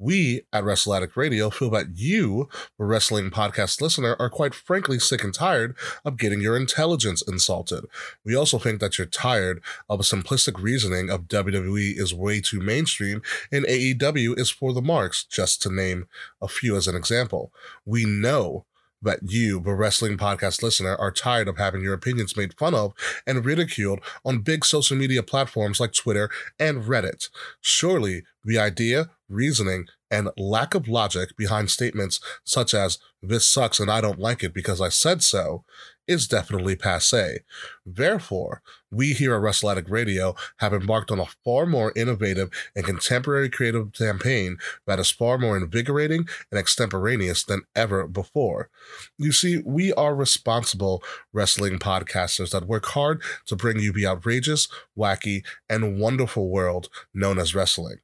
We at Wrestle Addict Radio feel that you, the wrestling podcast listener, are quite frankly sick and tired of getting your intelligence insulted. We also think that you're tired of a simplistic reasoning of WWE is way too mainstream and AEW is for the marks, just to name a few as an example. We know that you, the wrestling podcast listener, are tired of having your opinions made fun of and ridiculed on big social media platforms like Twitter and Reddit. Surely the idea, reasoning, and lack of logic behind statements such as "this sucks and I don't like it because I said so" is definitely passé. Therefore, we here at Wrestle Addict Radio have embarked on a far more innovative and contemporary creative campaign that is far more invigorating and extemporaneous than ever before. You see, we are responsible wrestling podcasters that work hard to bring you the outrageous, wacky, and wonderful world known as wrestling.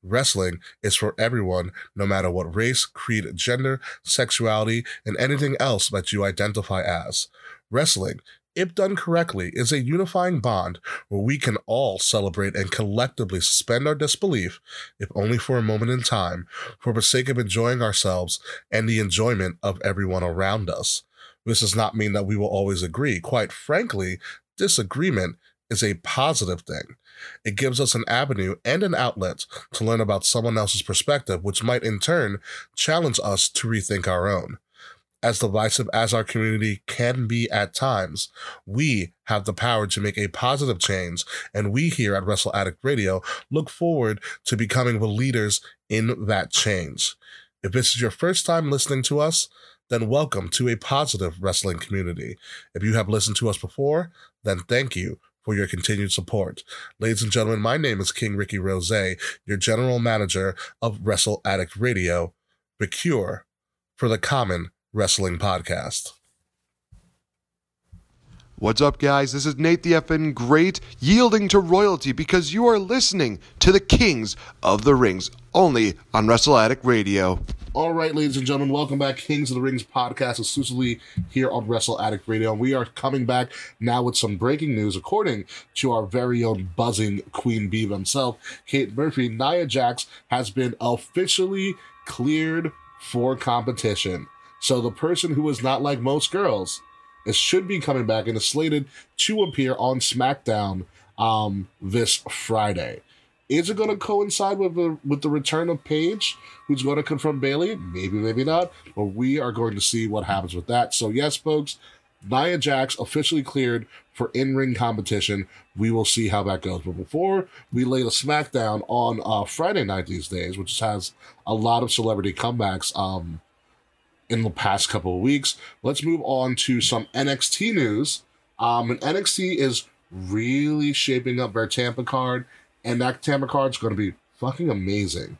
Wrestling is for everyone, no matter what race, creed, gender, sexuality, and anything else that you identify as. Wrestling if done correctly, is a unifying bond where we can all celebrate and collectively suspend our disbelief, if only for a moment in time, for the sake of enjoying ourselves and the enjoyment of everyone around us. This does not mean that we will always agree. Quite frankly, disagreement is a positive thing. It gives us an avenue and an outlet to learn about someone else's perspective, which might in turn challenge us to rethink our own. As divisive as our community can be at times, we have the power to make a positive change, and we here at Wrestle Addict Radio look forward to becoming the leaders in that change. If this is your first time listening to us, then welcome to a positive wrestling community. If you have listened to us before, then thank you for your continued support. Ladies and gentlemen, my name is King Ricky Rose, your general manager of Wrestle Addict Radio, the cure for the common wrestling podcast. What's up, guys? This is Nate the FN Great, yielding to royalty because you are listening to the Kings of the Rings, only on Wrestle Addict Radio. All right, ladies and gentlemen, welcome back. Kings of the Rings podcast exclusively here on Wrestle Addict Radio. We are coming back now with some breaking news. According to our very own buzzing Queen Bee himself, Kate Murphy, Nia Jax has been officially cleared for competition. So the person who is not like most girls should be coming back and is slated to appear on SmackDown this Friday. Is it going to coincide with the return of Paige, who's going to confront Bayley? Maybe, maybe not. But we are going to see what happens with that. So yes, folks, Nia Jax officially cleared for in-ring competition. We will see how that goes. But before we lay the SmackDown on Friday night these days, which has a lot of celebrity comebacks in the past couple of weeks, let's move on to some NXT news. And NXT is really shaping up their Tampa card. And that Tampa card's going to be fucking amazing.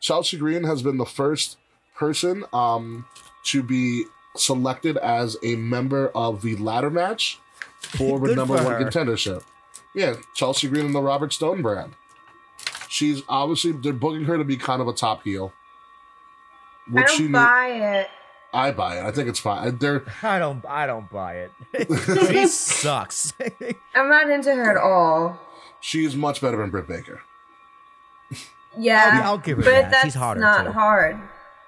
Chelsea Green has been the first person to be selected as a member of the ladder match for the number one contendership. Yeah, Chelsea Green and the Robert Stone brand. She's obviously, they're booking her to be kind of a top heel. I don't buy it. I buy it. I think it's fine. I don't buy it. She sucks. I'm not into her at all. She is much better than Britt Baker. Yeah, I'll give her but that. She's harder. Not too hard.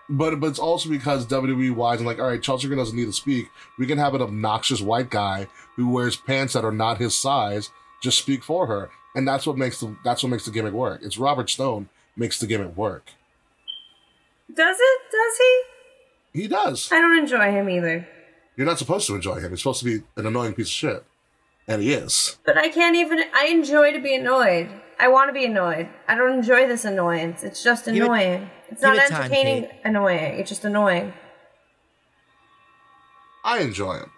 But it's also because WWE wise, I'm like, all right, Chelsea Green doesn't need to speak. We can have an obnoxious white guy who wears pants that are not his size just speak for her, and that's what makes the gimmick work. It's Robert Stone makes the gimmick work. Does it? Does he? He does. I don't enjoy him either. You're not supposed to enjoy him. He's supposed to be an annoying piece of shit. And he is. But I enjoy to be annoyed. I want to be annoyed. I don't enjoy this annoyance. It's just annoying. It's not entertaining annoying. It's just annoying. I enjoy him.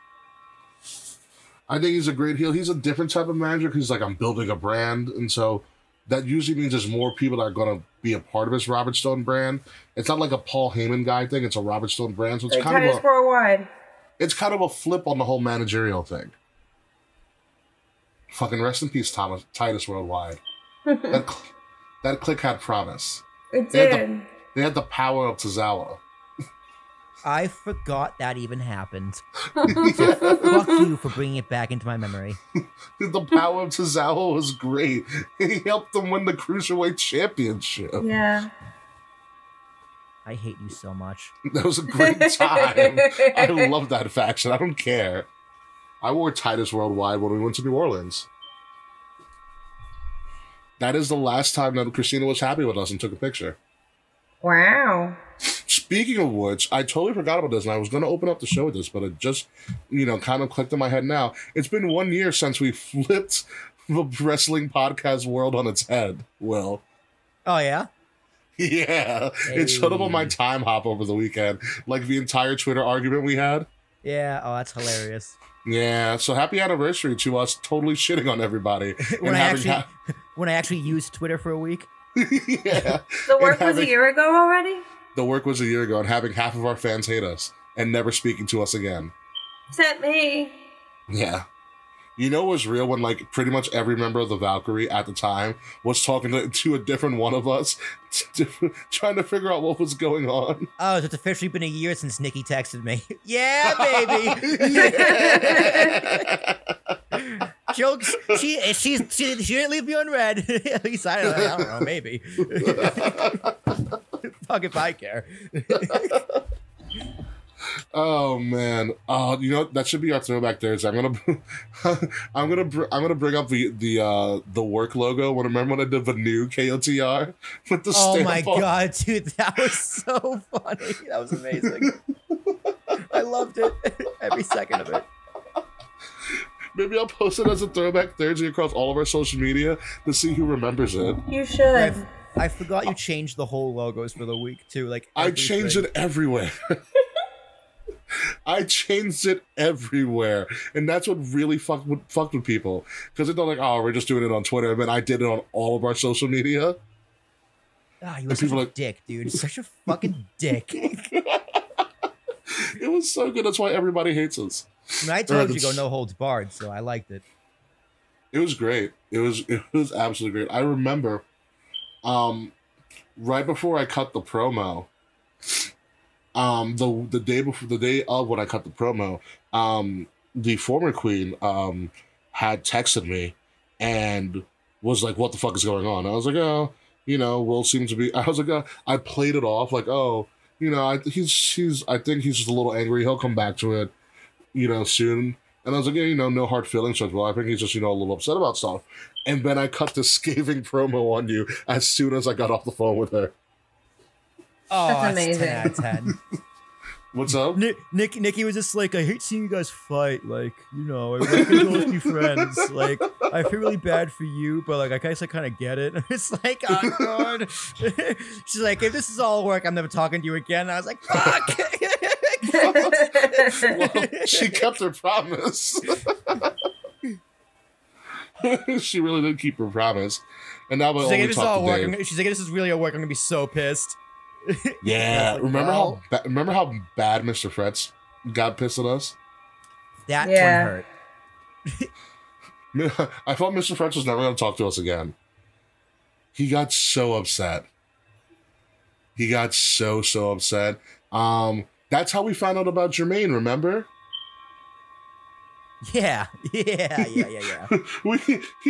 I think he's a great heel. He's a different type of manager because he's like, I'm building a brand. And so that usually means there's more people that are going to be a part of his Robert Stone brand. It's not like a Paul Heyman guy thing. It's a Robert Stone brand. So it's kind of worldwide. It's kind of a flip on the whole managerial thing. Fucking rest in peace, Titus Worldwide. that click had promise. It did. They had the power of Tozawa. I forgot that even happened. So fuck you for bringing it back into my memory. The power of Tozawa was great. He helped them win the Cruiserweight Championship. Yeah. I hate you so much. That was a great time. I love that faction. I don't care. I wore Titus Worldwide when we went to New Orleans. That is the last time that Christina was happy with us and took a picture. Wow. Speaking of which, I totally forgot about this, and I was going to open up the show with this, but it just, kind of clicked in my head now. It's been 1 year since we flipped the wrestling podcast world on its head, Will. Oh, yeah? Yeah. Hey. It showed up on my time hop over the weekend, like the entire Twitter argument we had. Yeah. Oh, that's hilarious. Yeah, so happy anniversary to us totally shitting on everybody. when I actually used Twitter for a week. Yeah. The work was a year ago already? The work was a year ago and having half of our fans hate us and never speaking to us again. Except me. Yeah. You know what's real when, like, pretty much every member of the Valkyrie at the time was talking to a different one of us, trying to figure out what was going on. Oh, it's officially been a year since Nikki texted me. Yeah, baby. Yeah. Jokes. She didn't leave me unread. At least I don't know. Maybe. Fuck if I care. Oh man! You know that should be our throwback Thursday. I'm gonna bring up the work logo. Remember when I did the new KOTR with the stamp? Oh my god, dude, that was so funny! That was amazing. I loved it every second of it. Maybe I'll post it as a throwback Thursday across all of our social media to see who remembers it. You should. I forgot you changed the whole logos for the week too. Like I changed it everywhere. I changed it everywhere, and that's what really fucked with people, because they're like, "Oh, we're just doing it on Twitter." But I did it on all of our social media. Ah, you were such a dick, dude! Such a fucking dick. It was so good. That's why everybody hates us. I mean, I told you to go no holds barred, so I liked it. It was great. It was absolutely great. I remember, right before I cut the promo. The day of when I cut the promo, the former queen had texted me and was like, "What the fuck is going on?" I was like, "Oh, you know, Will seems to be." I was like, "Oh," I played it off like, "Oh, you know, I think he's just a little angry. He'll come back to it, you know, soon." And I was like, "Yeah, you know, no hard feelings." So, well, I think he's just, you know, a little upset about stuff. And then I cut this scathing promo on you as soon as I got off the phone with her. Oh, that's amazing. 10 out of 10. What's up? Nikki was just like, "I hate seeing you guys fight. Like, you know, I want to be friends. Like, I feel really bad for you, but like, I guess I kind of get it." It's like, oh god. She's like, "If this is all work, I'm never talking to you again." And I was like, "Fuck." Well, she kept her promise. She really did keep her promise, and now she's like, "If this is all work," she's like, "If this is really a work, I'm gonna be so pissed." Yeah, like, remember how bad Mr. Fretz got pissed at us? That one hurt. I thought Mr. Fretz was never going to talk to us again. He got so upset. He got so upset. That's how we found out about Jermaine, remember? Yeah. He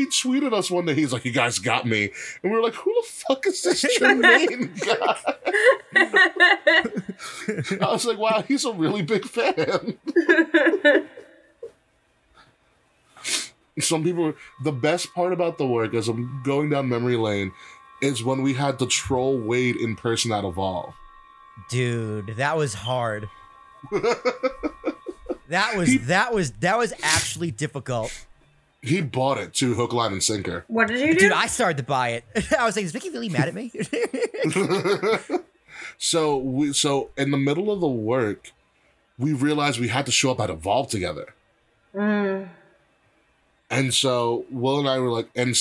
tweeted us one day. He's like, "You guys got me," and we were like, "Who the fuck is this Jermaine guy?" I was like, "Wow, he's a really big fan." Some people. The best part about the work, as I'm going down memory lane, is when we had to troll Wade in person at Evolve. Dude, that was hard. That was actually difficult. He bought it to hook, line, and sinker. What did you do? Dude, I started to buy it. I was like, "Is Vicky really mad at me?" So in the middle of the work, we realized we had to show up at Evolve together. Mm. And so Will and I were like, and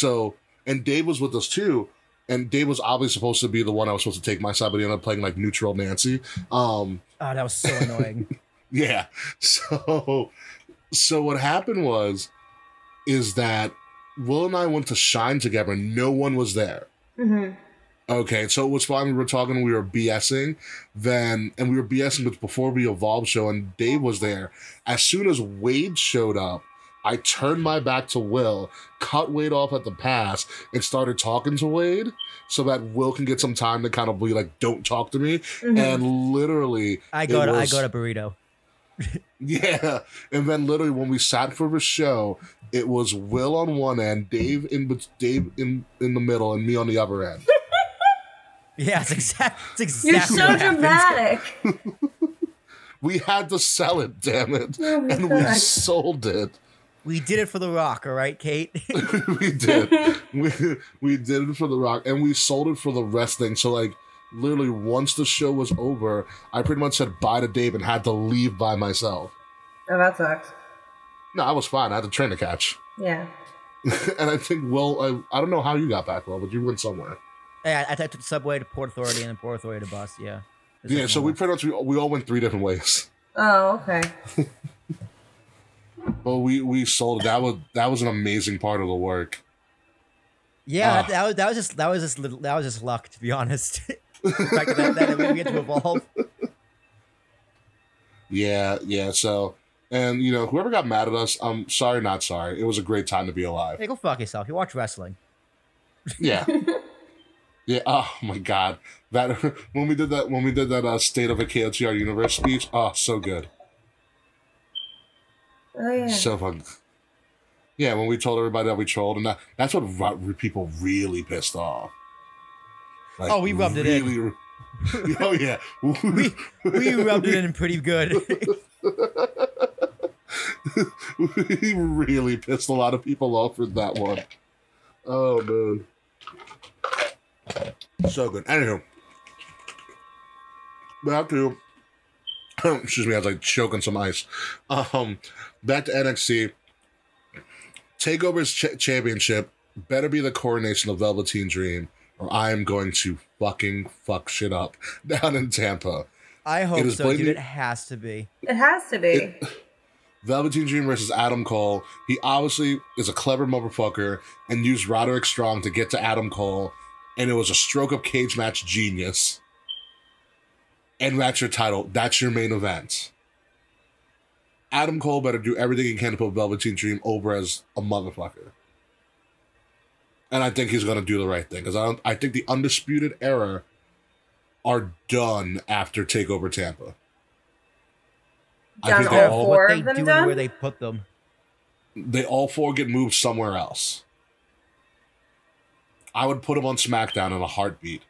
Dave was with us too. And Dave was obviously supposed to be the one I was supposed to take my side, but he ended up playing like neutral Nancy. Oh, that was so annoying. Yeah. So what happened is that Will and I went to Shine together and no one was there. Mm-hmm. Okay. So it was fun. We were talking, we were BSing and we were BSing before the Evolve show, and Dave was there. As soon as Wade showed up, I turned my back to Will, cut Wade off at the pass, and started talking to Wade so that Will can get some time to kind of be like, "Don't talk to me." Mm-hmm. And literally, I got a burrito. Yeah. And then literally when we sat for the show, it was Will on one end, Dave in the middle, and me on the other end. Yeah, it's exactly you're so dramatic. We had to sell it, damn it. Oh, and we sold it. We did it for The Rock, all right, Kate? We did. We did it for The Rock, and we sold it for the wrestling. So, like, literally once the show was over, I pretty much said bye to Dave and had to leave by myself. Oh, that sucks. No, I was fine. I had a train to catch. Yeah. And I think, well, I don't know how you got back, well, but you went somewhere. Yeah, I took the subway to Port Authority and then Port Authority to bus, yeah. Yeah, so we all went three different ways. Oh, okay. But we sold it. That was an amazing part of the work. Yeah, that was just luck, to be honest. The fact that we get to evolve. Yeah. So, and you know, whoever got mad at us, I'm sorry, not sorry. It was a great time to be alive. Hey, go fuck yourself. You watch wrestling. Yeah. Yeah. Oh my God. That when we did that State of a KOTR Universe speech. Oh, so good. Oh, yeah. So fun. Yeah, when we told everybody that we trolled, and that's what people really pissed off. Like, oh, we rubbed it in. Oh, yeah. we rubbed it in pretty good. We really pissed a lot of people off with that one. Oh, man. So good. Anywho. Back to... Excuse me, I was like choking some ice. Back to NXT. TakeOver's championship better be the coronation of Velveteen Dream, or I am going to fucking fuck shit up down in Tampa. I hope so, dude. It has to be. It has to be. Velveteen Dream versus Adam Cole. He obviously is a clever motherfucker and used Roderick Strong to get to Adam Cole, and it was a stroke of cage match genius. And that's your title. That's your main event. Adam Cole better do everything he can to put Velveteen Dream over as a motherfucker. And I think he's going to do the right thing. Because I think the Undisputed Era are done after TakeOver Tampa. Done, all four of them done? Where they put them. They all four get moved somewhere else. I would put them on SmackDown in a heartbeat.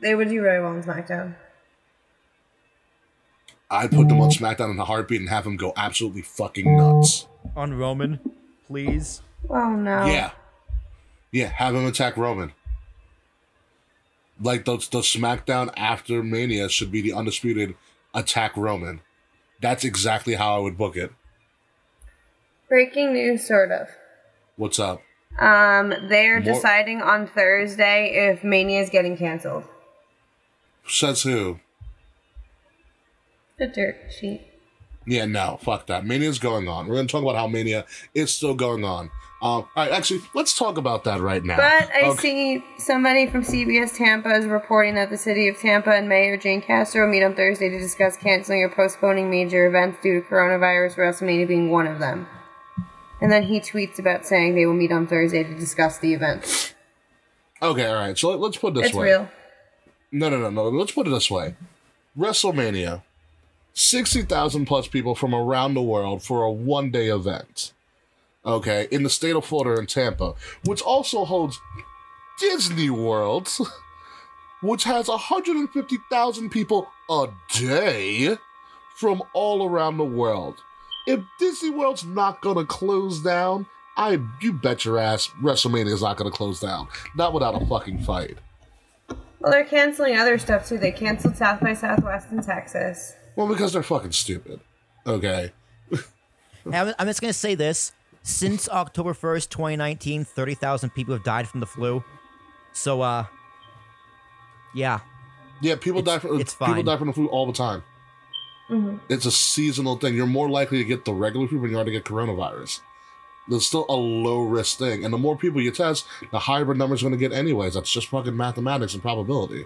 They would do really well on SmackDown. I'd put them on SmackDown in a heartbeat and have them go absolutely fucking nuts. On Roman, please. Oh, no. Yeah, have him attack Roman. Like, the SmackDown after Mania should be the Undisputed attack Roman. That's exactly how I would book it. Breaking news, sort of. What's up? They're deciding on Thursday if Mania is getting canceled. Says who? The dirt sheet. Yeah, no, fuck that. Mania's going on. We're going to talk about how Mania is still going on. All right, actually, let's talk about that right now. But I see somebody from CBS Tampa is reporting that the city of Tampa and Mayor Jane Castro meet on Thursday to discuss canceling or postponing major events due to coronavirus, WrestleMania being one of them. And then he tweets about saying they will meet on Thursday to discuss the event. Okay, all right, so let's put it this way. It's real. No, let's put it this way. WrestleMania... 60,000 plus people from around the world for a one-day event, okay, in the state of Florida and Tampa, which also holds Disney World, which has 150,000 people a day from all around the world. If Disney World's not going to close down, you bet your ass WrestleMania's not going to close down. Not without a fucking fight. Well, they're canceling other stuff, too. They canceled South by Southwest in Texas. Well, because they're fucking stupid. Okay. I'm just going to say this. Since October 1st, 2019, 30,000 people have died from the flu. So, yeah. Yeah, people die from the flu all the time. Mm-hmm. It's a seasonal thing. You're more likely to get the regular flu than you are to get coronavirus. It's still a low-risk thing. And the more people you test, the higher the number's going to get anyways. That's just fucking mathematics and probability.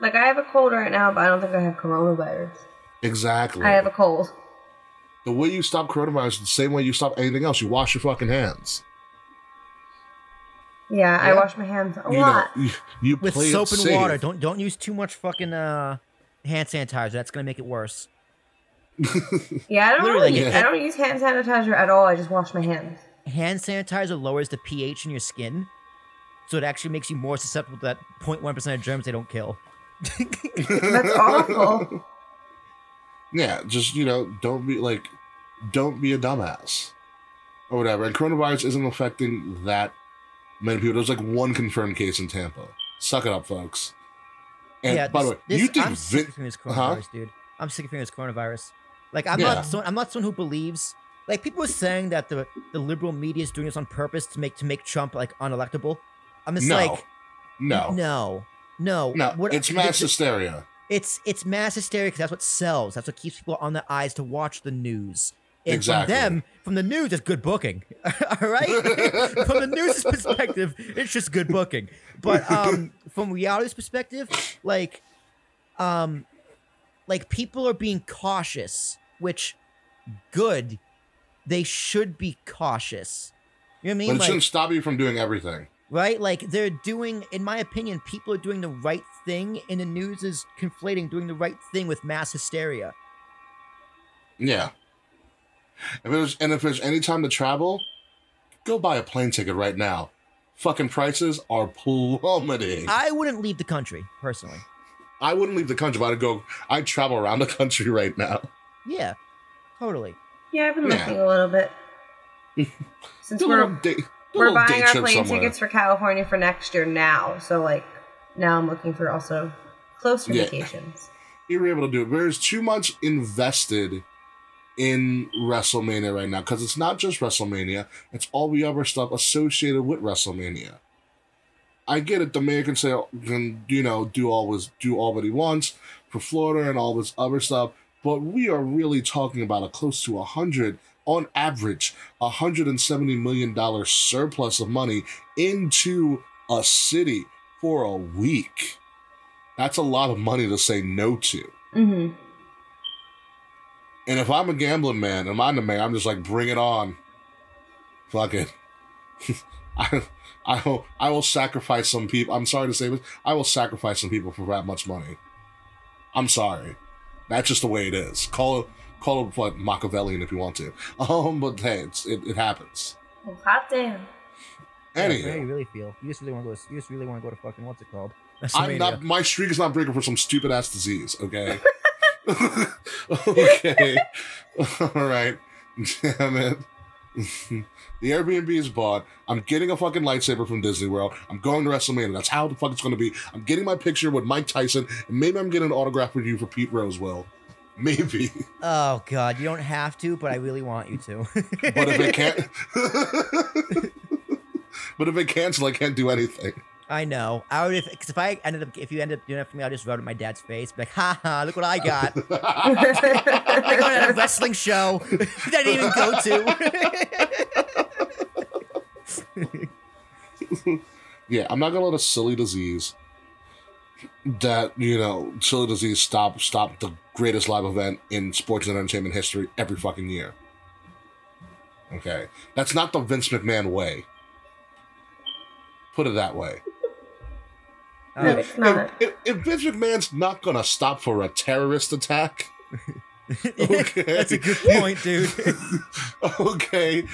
Like, I have a cold right now, but I don't think I have coronavirus. Exactly. I have a cold. The way you stop coronavirus is the same way you stop anything else. You wash your fucking hands. Yeah, I wash my hands a lot. You with soap and water. Don't use too much fucking hand sanitizer. That's gonna make it worse. Yeah, I don't use hand sanitizer at all. I just wash my hands. Hand sanitizer lowers the pH in your skin, so it actually makes you more susceptible to that 0.1% of germs they don't kill. That's awful. Yeah, just, don't be a dumbass or whatever. And coronavirus isn't affecting that many people. There's one confirmed case in Tampa. Suck it up, folks. And by the way, you think I'm sick of hearing this coronavirus, dude? I'm sick of hearing this coronavirus. Like, I'm not someone who believes. Like, people are saying that the liberal media is doing this on purpose to make Trump unelectable. I'm just no. It's mass hysteria. It's mass hysteria because that's what sells. That's what keeps people on their eyes to watch the news. And exactly. From the news, it's good booking. All right? From the news' perspective, it's just good booking. But from reality's perspective, like people are being cautious, which good. They should be cautious. You know what I mean? But it shouldn't stop you from doing everything. Right? Like they're doing, in my opinion, people are doing the right thing, and the news is conflating doing the right thing with mass hysteria. Yeah. If there's any time to travel, go buy a plane ticket right now. Fucking prices are plummeting. I wouldn't leave the country, personally. I wouldn't leave the country, but I'd travel around the country right now. Yeah, totally. Yeah, I've been looking a little bit. Since we're buying our plane tickets for California for next year now. So, now I'm looking for also closer vacations. You were able to do it. There's too much invested in WrestleMania right now, because it's not just WrestleMania, it's all the other stuff associated with WrestleMania. I get it, the mayor can say, do all that he wants for Florida and all this other stuff, but we are really talking about a close to 100, on average, $170 million surplus of money into a city for a week. That's a lot of money to say no to. Mm-hmm. And if I'm a gambling man, and I'm the mayor, I'm just like, bring it on. Fuck it. I will sacrifice some people. I'm sorry to say this. I will sacrifice some people for that much money. I'm sorry. That's just the way it is. Call it what, Machiavellian if you want to. But hey, it happens. Well, hot damn. Anyway. That's how you really feel. You just really want to go to fucking, what's it called? My streak is not breaking for some stupid ass disease, okay? Okay. All right. Damn it. The Airbnb is bought. I'm getting a fucking lightsaber from Disney World. I'm going to WrestleMania. That's how the fuck it's going to be. I'm getting my picture with Mike Tyson. And maybe I'm getting an autograph with you for Pete Rosewell. Maybe. Oh, God. You don't have to, but I really want you to. But if it cancels, I can't do anything. I know. If you ended up doing it for me, I would just rub it in my dad's face, be like, "Ha ha! Look what I got! I got a wrestling show that I didn't even go to." Yeah, I'm not gonna let a silly disease stop the greatest live event in sports and entertainment history every fucking year. Okay, that's not the Vince McMahon way. Put it that way. If Vince McMahon's not going to stop for a terrorist attack... Okay. That's a good point, dude. Okay.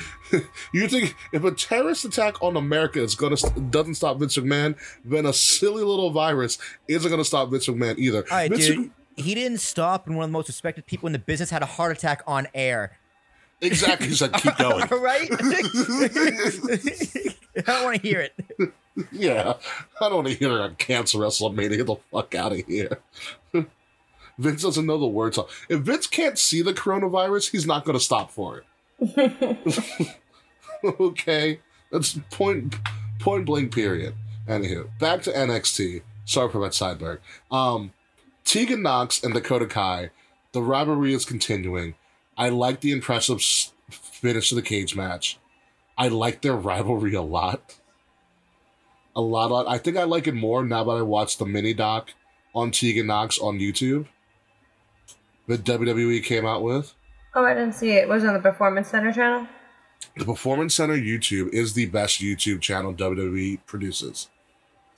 You think if a terrorist attack on America doesn't stop Vince McMahon, then a silly little virus isn't going to stop Vince McMahon either. All right, dude. He didn't stop, and one of the most respected people in the business had a heart attack on air. Exactly. He's like, keep going. All right? I don't want to hear it. Yeah, I don't want to hear a cancer WrestleMania. Get the fuck out of here. Vince doesn't know the words. If Vince can't see the coronavirus, he's not going to stop for it. Okay, that's point blank period. Anywho, back to NXT. Sorry for that sidebar. Tegan Nox and Dakota Kai. The rivalry is continuing. I like the impressive finish to the cage match. I like their rivalry a lot. I think I like it more now that I watched the mini-doc on Tegan Nox on YouTube that WWE came out with. Oh, I didn't see it. Was it on the Performance Center channel? The Performance Center YouTube is the best YouTube channel WWE produces.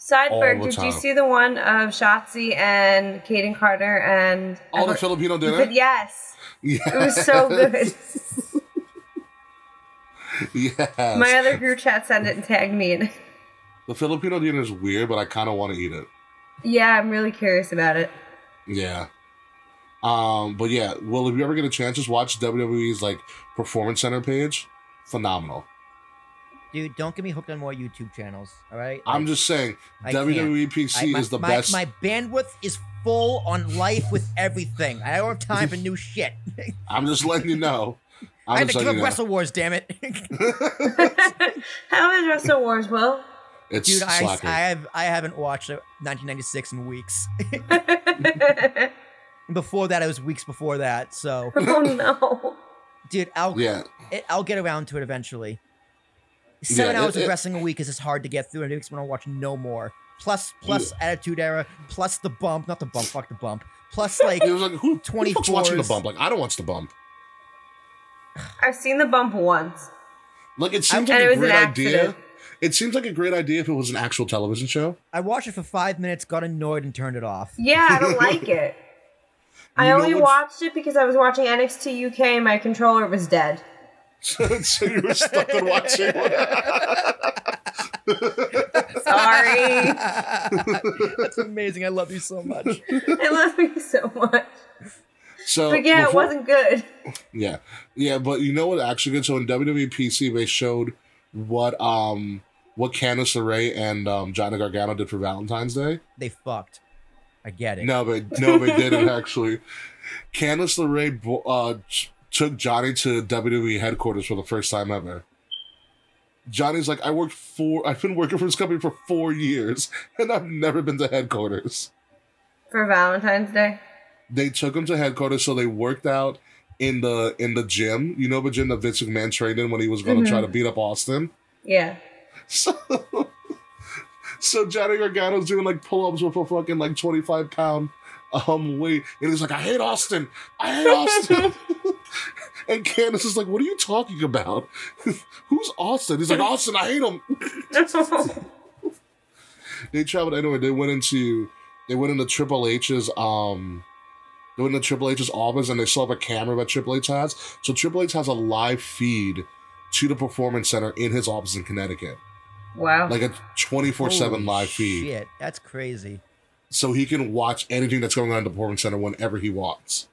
Sideberg, did you see the one of Shotzi and Kaden Carter and... All the Filipino dinner? Yes. It was so good. Yes. My other group chat sent it and tagged me in it. The Filipino dinner is weird, but I kind of want to eat it. Yeah, I'm really curious about it. Yeah. But yeah, well, if you ever get a chance, just watch WWE's Performance Center page. Phenomenal. Dude, don't get me hooked on more YouTube channels, all right? I'm just saying, WWE PC is the best. My bandwidth is full on life with everything. I don't have time for new shit. I'm just letting you know. I had to give up Wrestle Wars, damn it. How is Wrestle Wars, Will? It's dude, I haven't watched 1996 in weeks. Before that, it was weeks before that. So. Oh no. Dude, I'll get around to it eventually. 7 hours of wrestling a week is just hard to get through, and it makes me want to watch no more. Plus Attitude Era, plus the bump, not the bump, fuck the bump. Plus like 24 watching the bump. Like I don't watch the bump. I've seen the bump once. Like it seems like a great idea. It seems like a great idea if it was an actual television show. I watched it for 5 minutes, got annoyed, and turned it off. Yeah, I don't like it. I only watched it because I was watching NXT UK and my controller was dead. So you were stuck on watching it. Sorry. That's amazing. I love you so much. I love you so much. So, but yeah, it wasn't good. Yeah, but you know what actually good? So in WWPC, they showed what Candice LeRae and Johnny Gargano did for Valentine's Day. They fucked. I get it. No, they didn't actually. Candice LeRae took Johnny to WWE headquarters for the first time ever. Johnny's like, I've been working for this company for 4 years, and I've never been to headquarters. For Valentine's Day? They took him to headquarters, so they worked out in the gym. You know the gym that Vince McMahon trained in when he was going to try to beat up Austin? Yeah. So Johnny Gargano's doing like pull-ups with a fucking like 25-pound weight. And he's like, I hate Austin. And Candice is like, what are you talking about? Who's Austin? He's like, Austin, I hate him. They traveled anyway. They went into Triple H's office and they saw the camera that Triple H has. So Triple H has a live feed to the Performance Center in his office in Connecticut. Wow. Like a 24/7 live feed. Shit, that's crazy. So he can watch anything that's going on in the Performance Center whenever he wants.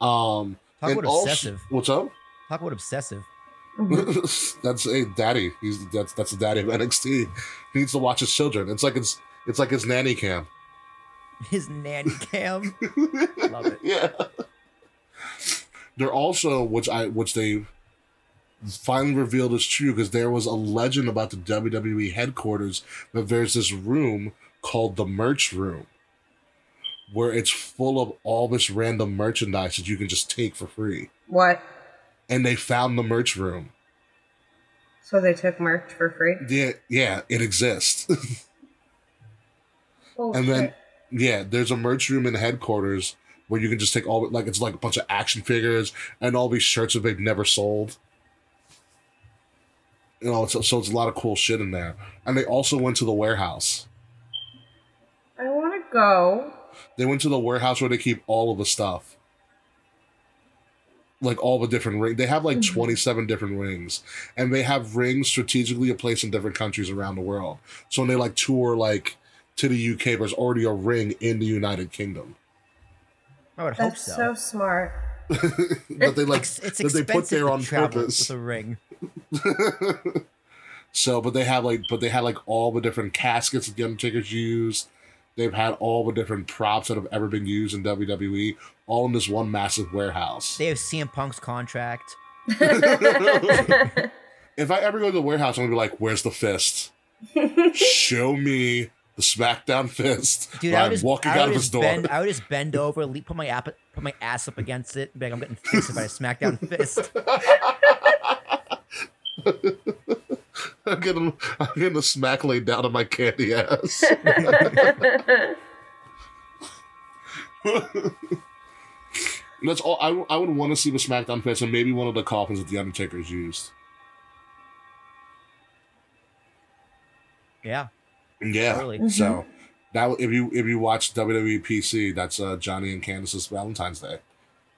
Talk about obsessive. What's up? Talk about obsessive. That's a daddy. That's the daddy of NXT. He needs to watch his children. It's like his nanny cam. His nanny cam? Love it. Yeah. They're also, which they finally revealed is true, because there was a legend about the WWE headquarters that there's this room called the merch room where it's full of all this random merchandise that you can just take for free. What? And they found the merch room. So they took merch for free? Yeah, it exists. And then, yeah, there's a merch room in headquarters where you can just take all, like, it's like a bunch of action figures and all these shirts that they've never sold. You know, so it's a lot of cool shit in there. And they also went to the warehouse. I want to go. They went to the warehouse where they keep all of the stuff. Like, all the different rings. They have, like, 27 different rings. And they have rings strategically placed in different countries around the world. So when they, like, tour, like, to the UK, there's already a ring in the United Kingdom. I would hope so. That's so smart. That they, like, it's that they put there on purpose. With a ring. So, but they had like all the different caskets that the Undertaker's used. They've had all the different props that have ever been used in WWE, all in this one massive warehouse. They have CM Punk's contract. If I ever go to the warehouse, I'm gonna be like, "Where's the fist? Show me the SmackDown fist." Dude, I would just bend over, put my ass up against it, and be like, "I'm getting fisted by a SmackDown fist." I'm getting a smack laid down on my candy ass. That's all. I would want to see the SmackDown fest and maybe one of the coffins that the Undertaker's used. Yeah. Totally. So that if you watch WWPC, that's Johnny and Candice's Valentine's Day.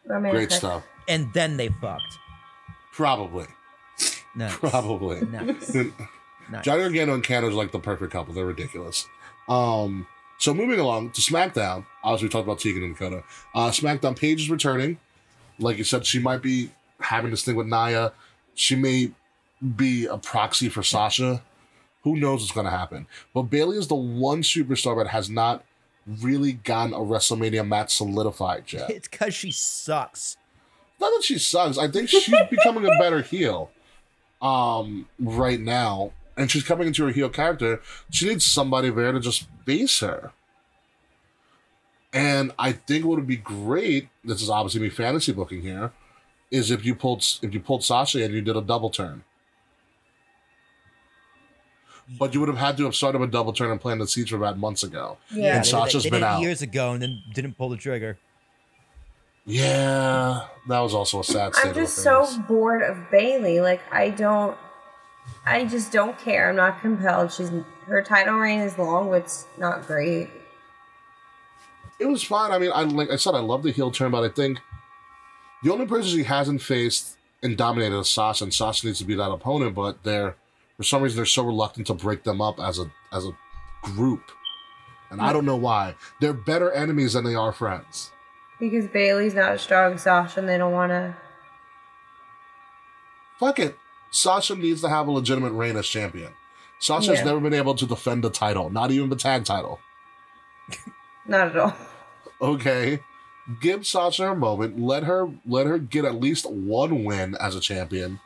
Romantic. Great stuff. And then they fucked. Probably. Nice. Probably. Nice. Nice. Johnny Gargano and Candice are like the perfect couple. They're ridiculous. So moving along to SmackDown. Obviously, we talked about Tegan and Dakota. SmackDown, Paige is returning. Like you said, she might be having this thing with Nia. She may be a proxy for Sasha. Who knows what's going to happen? But Bayley is the one superstar that has not really gotten a WrestleMania match solidified yet. It's because she sucks. Not that she sucks. I think she's becoming a better heel. Right now, and she's coming into her heel character, she needs somebody there to just face her. And I think what would be great, this is obviously me fantasy booking here, is if you pulled Sasha and you did a double turn. But you would have had to started a double turn and planned the seeds for about months ago. Yeah, and Sasha's been out years ago and then didn't pull the trigger. Yeah, that was also a sad state. I'm just so bored of Bayley. Like I just don't care. I'm not compelled. Her title reign is long, but it's not great. It was fine. I mean, like I said, I love the heel turn, but I think the only person she hasn't faced and dominated is Sasha, and Sasha needs to be that opponent. But for some reason, they're so reluctant to break them up as a group, and I don't know why. They're better enemies than they are friends. Because Bayley's not as strong as Sasha, and they don't want to. Fuck it. Sasha needs to have a legitimate reign as champion. Sasha's never been able to defend the title, not even the tag title. Not at all. Okay. Give Sasha her moment. Let her get at least one win as a champion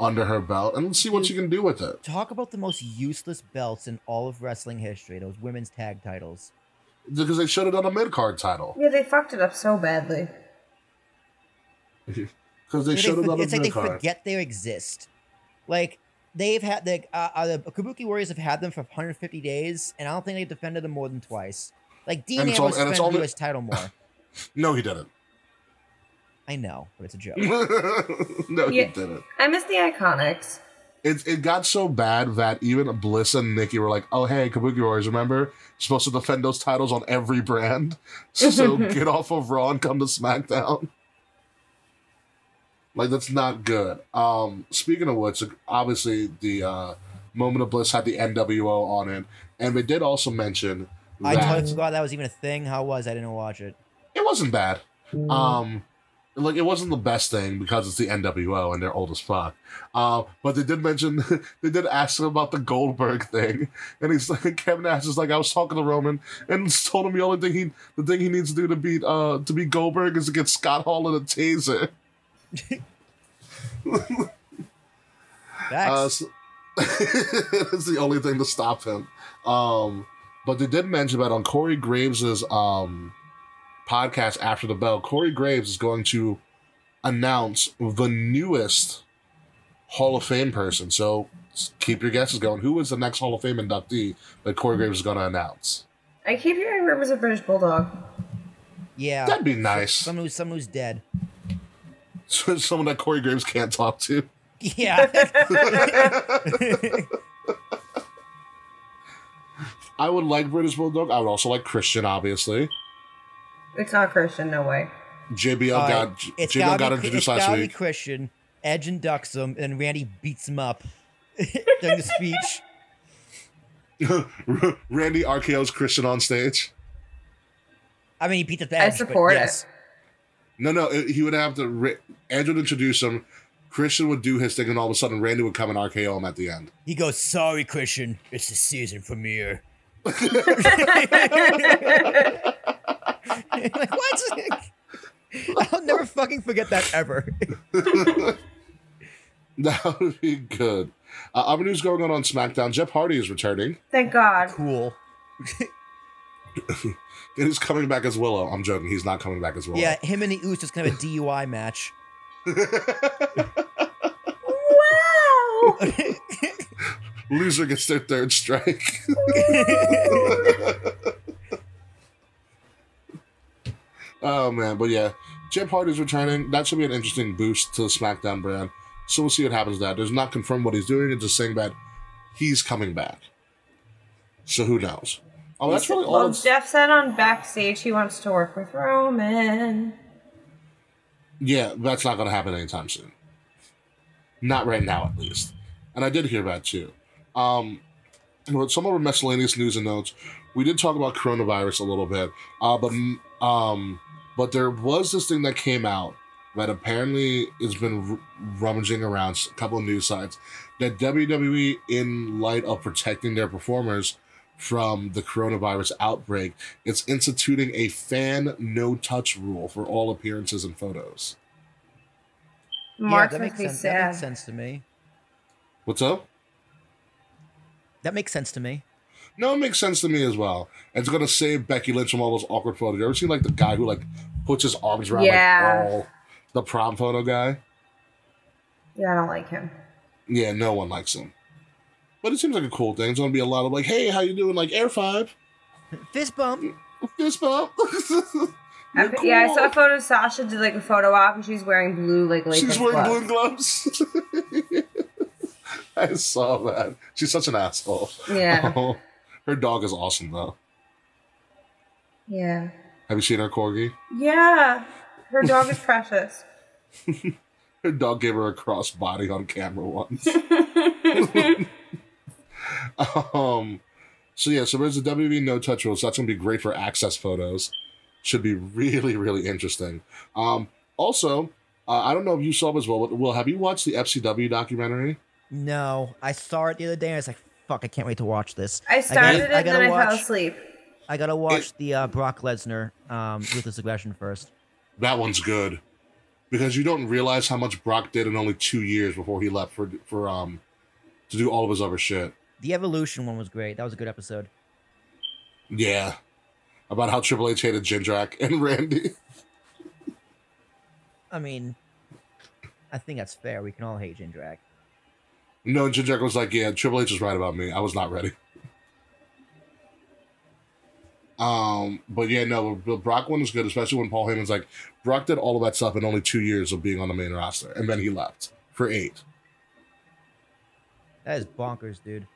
under her belt, and let's see what she can do with it. Talk about the most useless belts in all of wrestling history, those women's tag titles. Because they should have done a mid-card title. Yeah, they fucked it up so badly. Because they should have done a mid-card. It's like they forget they exist. Like, they've had... the Kabuki Warriors have had them for 150 days, and I don't think they've defended them more than twice. Like, Dean Ambrose defended the U.S. title more. No, he didn't. I know, but it's a joke. He didn't. I miss the Iconics. It got so bad that even Bliss and Nikki were like, oh, hey, Kabuki Warriors, remember? You're supposed to defend those titles on every brand. So get off of Raw and come to SmackDown. Like, that's not good. Speaking of which, obviously, the Moment of Bliss had the NWO on it. And they did also mention that... I totally forgot that was even a thing. How was I didn't watch it. It wasn't bad. Like, it wasn't the best thing because it's the NWO and they're old as fuck. But they did mention, they did ask him about the Goldberg thing. And he's like, Kevin Nash is like, I was talking to Roman and told him the only thing he needs to do to beat Goldberg is to get Scott Hall in a taser. It's the only thing to stop him. But they did mention that on Corey Graves' podcast after the bell, Corey Graves is going to announce the newest Hall of Fame person. So keep your guesses going. Who is the next Hall of Fame inductee that Corey Graves is going to announce? I keep hearing rumors of British Bulldog. Yeah. That'd be nice. Someone who's dead. So someone that Corey Graves can't talk to. Yeah. I would like British Bulldog. I would also like Christian, obviously. It's not Christian, no way. JBL got introduced last week. It's gotta be Christian. Edge inducts him, and Randy beats him up during the speech. Randy RKO's Christian on stage. I mean, he beat the badge. I support it. Yes. No, he would have to... Edge would introduce him, Christian would do his thing, and all of a sudden, Randy would come and RKO him at the end. He goes, sorry, Christian, it's the season premiere. Like, what? I'll never fucking forget that ever. That would be good. Other news going on SmackDown. Jeff Hardy is returning. Thank God. Cool. He's coming back as Willow. I'm joking. He's not coming back as Willow. Yeah, him and the Usos just kind of a DUI match. Wow. Loser gets their third strike. Oh, man. But, yeah, Jeff Hardy's returning. That should be an interesting boost to the SmackDown brand. So we'll see what happens to that. There's not confirmed what he's doing. It's just saying that he's coming back. So who knows? Oh, that's really all. Well, Jeff said on Backstage he wants to work with Roman. Yeah, that's not going to happen anytime soon. Not right now, at least. And I did hear that, too. Some of our miscellaneous news and notes, we did talk about coronavirus a little bit, but there was this thing that came out that apparently has been rummaging around a couple of news sites that WWE, in light of protecting their performers from the coronavirus outbreak, is instituting a fan no-touch rule for all appearances and photos. Mark, yeah, that makes sense to me. What's up? That makes sense to me. No, it makes sense to me as well. It's going to save Becky Lynch from all those awkward photos. You ever seen, like, the guy who, like, puts his arms around, like, all The prom photo guy. Yeah, I don't like him. Yeah, no one likes him. But it seems like a cool thing. It's going to be a lot of like, hey, how you doing? Like, Air 5. Fist bump. Fist bump. Cool. Yeah, I saw a photo. Sasha did like a photo op and she's wearing blue like Lakers gloves. She's wearing blue gloves. I saw that. She's such an asshole. Yeah. Oh, her dog is awesome though. Yeah. Have you seen her corgi? Yeah. Her dog is precious. Her dog gave her a crossbody on camera once. So there's the WB no touch rules. That's going to be great for access photos. Should be really, really interesting. Also, I don't know if you saw it as well, but Will, have you watched the FCW documentary? No. I saw it the other day and I was like, fuck, I can't wait to watch this. I started it and then I fell asleep. I got to watch the Brock Lesnar Ruthless Aggression first. That one's good. Because you don't realize how much Brock did in only 2 years before he left for to do all of his other shit. The Evolution one was great. That was a good episode. Yeah. About how Triple H hated Jindrak and Randy. I mean, I think that's fair. We can all hate Jindrak. No, Jindrak was like, yeah, Triple H was right about me. I was not ready. But yeah, no, the Brock one is good, especially when Paul Heyman's like, Brock did all of that stuff in only 2 years of being on the main roster, and then he left for 8. That is bonkers, dude.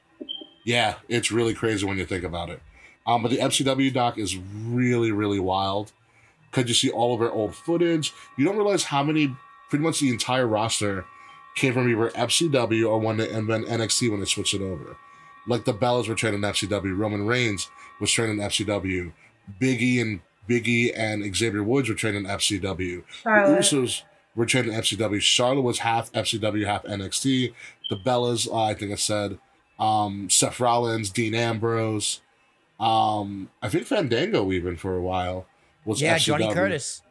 Yeah, it's really crazy when you think about it. But the FCW doc is really, really wild. Because you see all of her old footage. You don't realize how many, pretty much the entire roster came from either FCW or and then NXT when they switched it over. Like the Bellas were trained in FCW. Roman Reigns was trained in FCW. Big E and Xavier Woods were trained in FCW. The Usos were trained in FCW. Charlotte was half FCW, half NXT. The Bellas, I think I said, Seth Rollins, Dean Ambrose. I think Fandango even for a while was FCW. Johnny Curtis.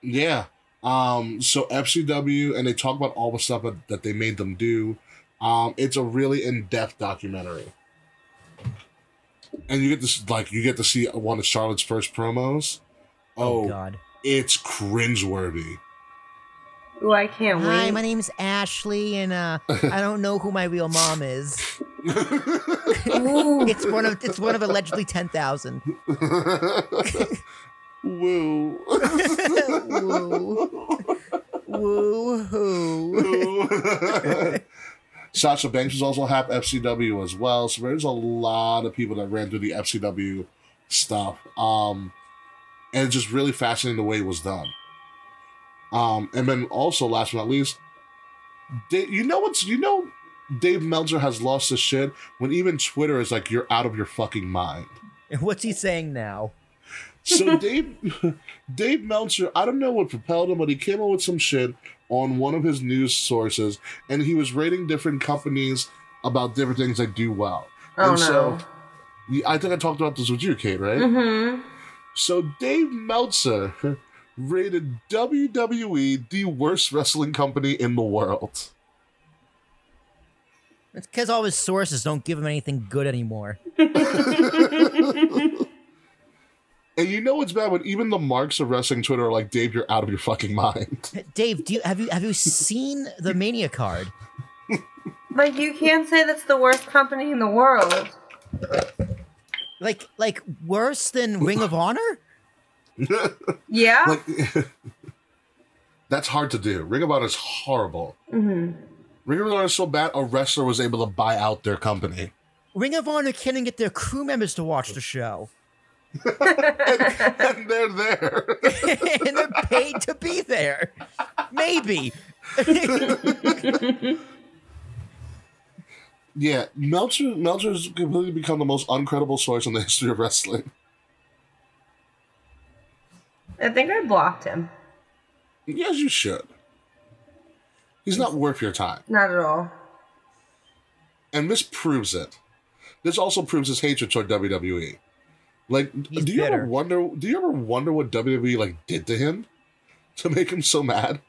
Yeah. So FCW, and they talk about all the stuff that they made them do. It's a really in-depth documentary, and you get to see one of Charlotte's first promos. Oh God, it's cringeworthy. Oh, I can't wait. Hi, my name's Ashley, and I don't know who my real mom is. it's one of allegedly 10,000. Woo. Woo. Woo-hoo. Sasha Banks was also half FCW as well. So there's a lot of people that ran through the FCW stuff. And it's just really fascinating the way it was done. And then also, last but not least, you know Dave Meltzer has lost his shit when even Twitter is like, you're out of your fucking mind. And what's he saying now? So Dave Meltzer, I don't know what propelled him, but he came up with some shit on one of his news sources, and he was rating different companies about different things that do well. Oh, and no. So, I think I talked about this with you, Kate, right? Mm-hmm. So Dave Meltzer rated WWE the worst wrestling company in the world. It's because all his sources don't give him anything good anymore. And you know it's bad when even the marks of wrestling Twitter are like, Dave, you're out of your fucking mind. Dave, have you seen the Mania card? Like, you can't say that's the worst company in the world. Like worse than Ring of Honor? Yeah. Like, that's hard to do. Ring of Honor is horrible. Mm-hmm. Ring of Honor is so bad, a wrestler was able to buy out their company. Ring of Honor can't even get their crew members to watch the show. and they're there. And they're paid to be there. Maybe. Yeah, Meltzer's completely become the most uncredible source in the history of wrestling. I think I blocked him. Yes, you should. He's not worth your time. Not at all. And this proves it. This also proves his hatred toward WWE. Like, do you ever wonder what WWE like did to him to make him so mad?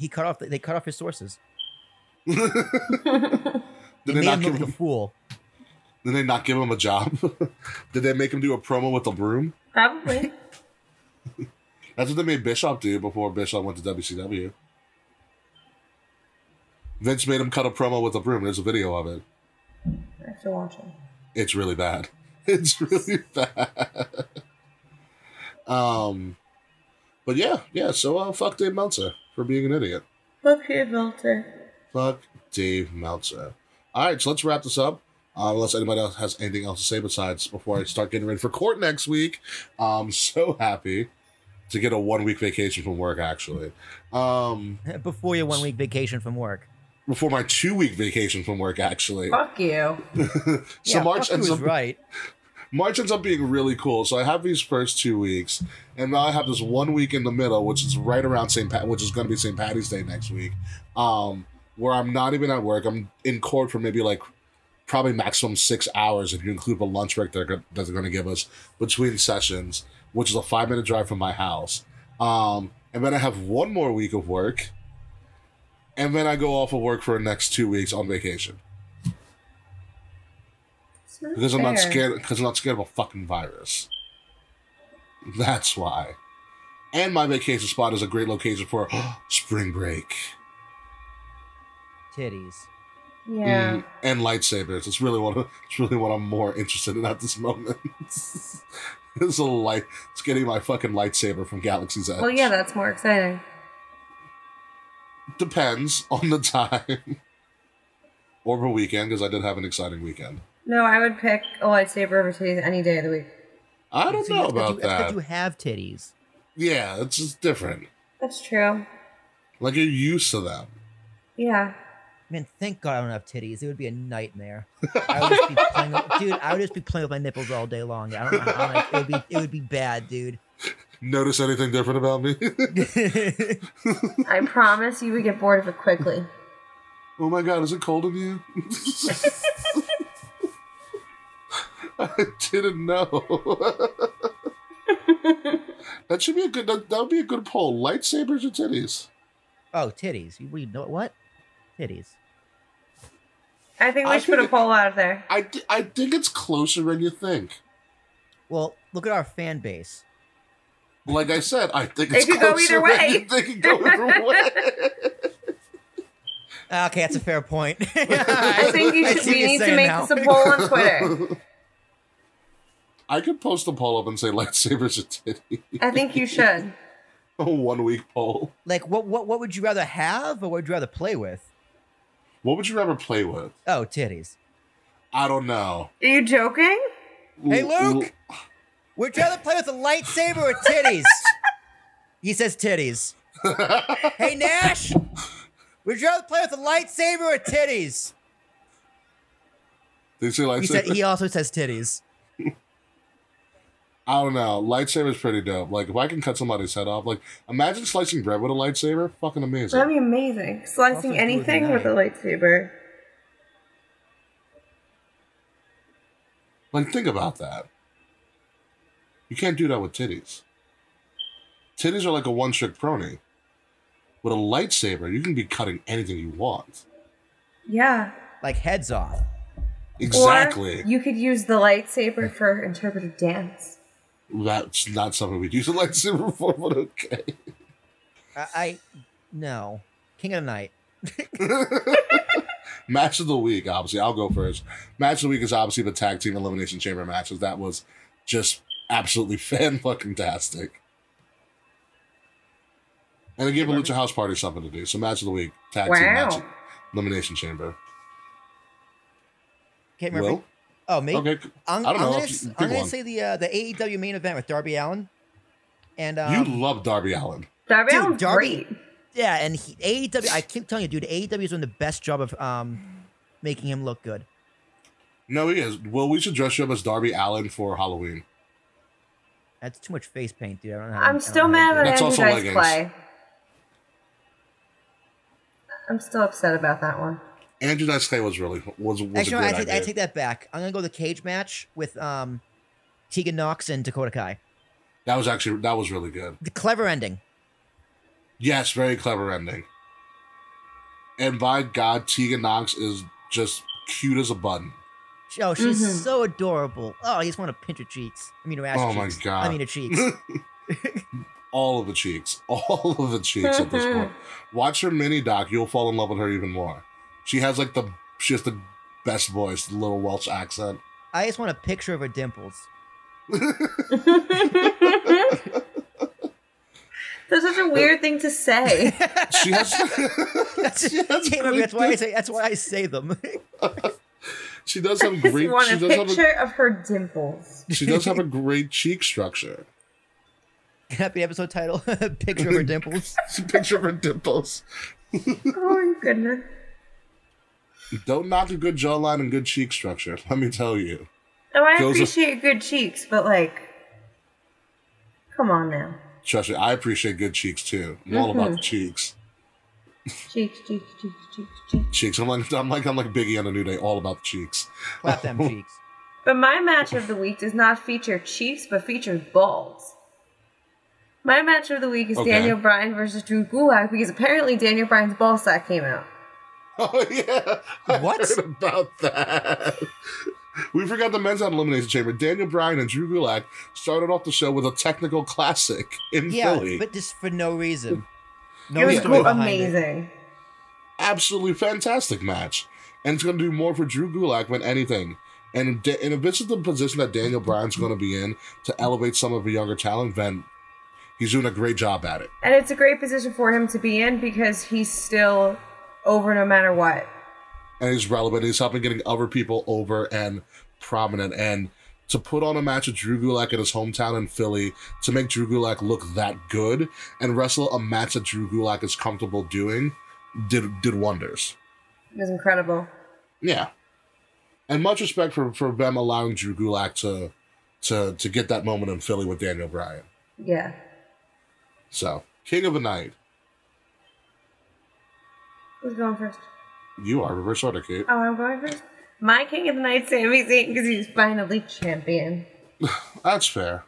They cut off his sources. Did they not give him like a fool? Did they not give him a job? Did they make him do a promo with a broom? Probably. That's what they made Bishop do before Bishop went to WCW. Vince made him cut a promo with a broom. There's a video of it. I have to watch it. It's really bad. It's really bad. But yeah. So fuck Dave Meltzer for being an idiot. Fuck Dave Meltzer. Fuck Dave Meltzer. All right, so let's wrap this up. Unless anybody else has anything else to say besides before I start getting ready for court next week. I'm so happy to get a 1 week vacation from work, actually. Before your 1 week vacation from work. Before my 2 week vacation from work, actually. Fuck you. So yeah, March ends up right. March ends up being really cool. So I have these first 2 weeks, and now I have this 1 week in the middle, which is right around which is going to be St. Patty's Day next week, where I'm not even at work. I'm in court for maybe probably maximum 6 hours if you include the lunch break that they're going to give us between sessions, which is a 5-minute drive from my house. And then I have one more week of work, and then I go off of work for the next 2 weeks on vacation. Because I'm not scared. Because I'm not scared of a fucking virus. That's why. And my vacation spot is a great location for spring break. Titties. Yeah. And lightsabers. It's really what I'm more interested in at this moment. It's getting my fucking lightsaber from Galaxy's Edge. Well, yeah, that's more exciting. Depends on the time or the weekend, because I did have an exciting weekend. No, I would pick a lightsaber over titties any day of the week. I don't know about that. Because you have titties. Yeah, it's just different. That's true. Like, you're used to them. Yeah. Man, thank God I don't have titties. It would be a nightmare. I would just be playing with my nipples all day long. I don't know how, it would be bad, dude. Notice anything different about me? I promise you would get bored of it quickly. Oh my God, is it cold in you? I didn't know. That should be a good. That would be a good poll. Lightsabers or titties? Oh, titties. We know what? Titties. I think we should put a poll out there. I think it's closer than you think. Well, look at our fan base. Like I said, I think it's closer than you think. It could go either way. Okay, that's a fair point. I think we need to make this a poll on Twitter. I could post a poll up and say lightsabers are titties. I think you should. A 1 week poll. Like, what would you rather have, or what would you rather play with? What would you rather play with? Oh, titties. I don't know. Are you joking? Hey, Luke! Would you rather play with a lightsaber or titties? He says titties. Hey, Nash! Would you rather play with a lightsaber or titties? Did he say lightsaber? He also says titties. I don't know. Lightsaber's pretty dope. Like, if I can cut somebody's head off, like, imagine slicing bread with a lightsaber. Fucking amazing. That'd be amazing. Slicing anything with a lightsaber. Like, think about that. You can't do that with titties. Titties are like a one-trick pony. With a lightsaber, you can be cutting anything you want. Yeah. Like heads off. Exactly. Or you could use the lightsaber for interpretive dance. That's not something we'd use a lightsaber for, but okay. No. King of the night. Match of the week, obviously. I'll go first. Match of the week is obviously the tag team elimination chamber matches. That was just absolutely fan-fucking-tastic. And it gave a Lucha House Party something to do. So match of the week, tag team match, elimination chamber. Can't remember. Will? Oh, me? Okay. I'm going to say the AEW main event with Darby Allin. And you love Darby Allin. Darby Allin's great. Yeah, and AEW, I keep telling you, dude, AEW is doing the best job of making him look good. No, he is. Well, we should dress you up as Darby Allin for Halloween. That's too much face paint, dude. I don't know. I'm still mad at Andrew Dice Clay. I'm still upset about that one. Andrew Dice Clay was a great idea. I take that back. I'm gonna go the cage match with Tegan Nox and Dakota Kai. That was really good. The clever ending. Yes, very clever ending. And by God, Tegan Nox is just cute as a button. Oh, she's so adorable. Oh, I just want to pinch her cheeks. I mean her cheeks. All of the cheeks at this point. Watch her mini doc. You'll fall in love with her even more. She has the best voice, the little Welsh accent. I just want a picture of her dimples. That's such a weird thing to say. That's why I say them. She does have great. She does have a picture of her dimples. She does have a great cheek structure. Happy episode title: Picture of her dimples. Picture of her dimples. Oh my goodness! Don't knock a good jawline and good cheek structure. Let me tell you. Oh, I appreciate good cheeks, but come on now. Trust me, I appreciate good cheeks too. I'm all about the cheeks. Cheeks. I'm like Biggie on a New Day. All about the cheeks. Clap them cheeks. But my match of the week does not feature cheeks, but features balls. My match of the week is Daniel Bryan versus Drew Gulak, because apparently Daniel Bryan's ball sack came out. Oh yeah, I heard about that. We forgot the men's elimination chamber. Daniel Bryan and Drew Gulak started off the show with a technical classic in Philly. Yeah, but just for no reason. No story behind it. It was amazing. Absolutely fantastic match. And it's going to do more for Drew Gulak than anything. And if this is the position that Daniel Bryan's going to be in to elevate some of the younger talent, then he's doing a great job at it. And it's a great position for him to be in because he's still over no matter what. And he's relevant. He's helping getting other people over and prominent. And to put on a match with Drew Gulak in his hometown in Philly, to make Drew Gulak look that good and wrestle a match that Drew Gulak is comfortable doing did wonders. It was incredible. Yeah. And much respect for them allowing Drew Gulak to get that moment in Philly with Daniel Bryan. Yeah. So, King of the Night. Who's going first? You are reverse order, Kate. Oh, I'm going first? My King of the Night, Sami Zayn, because he's finally champion. That's fair.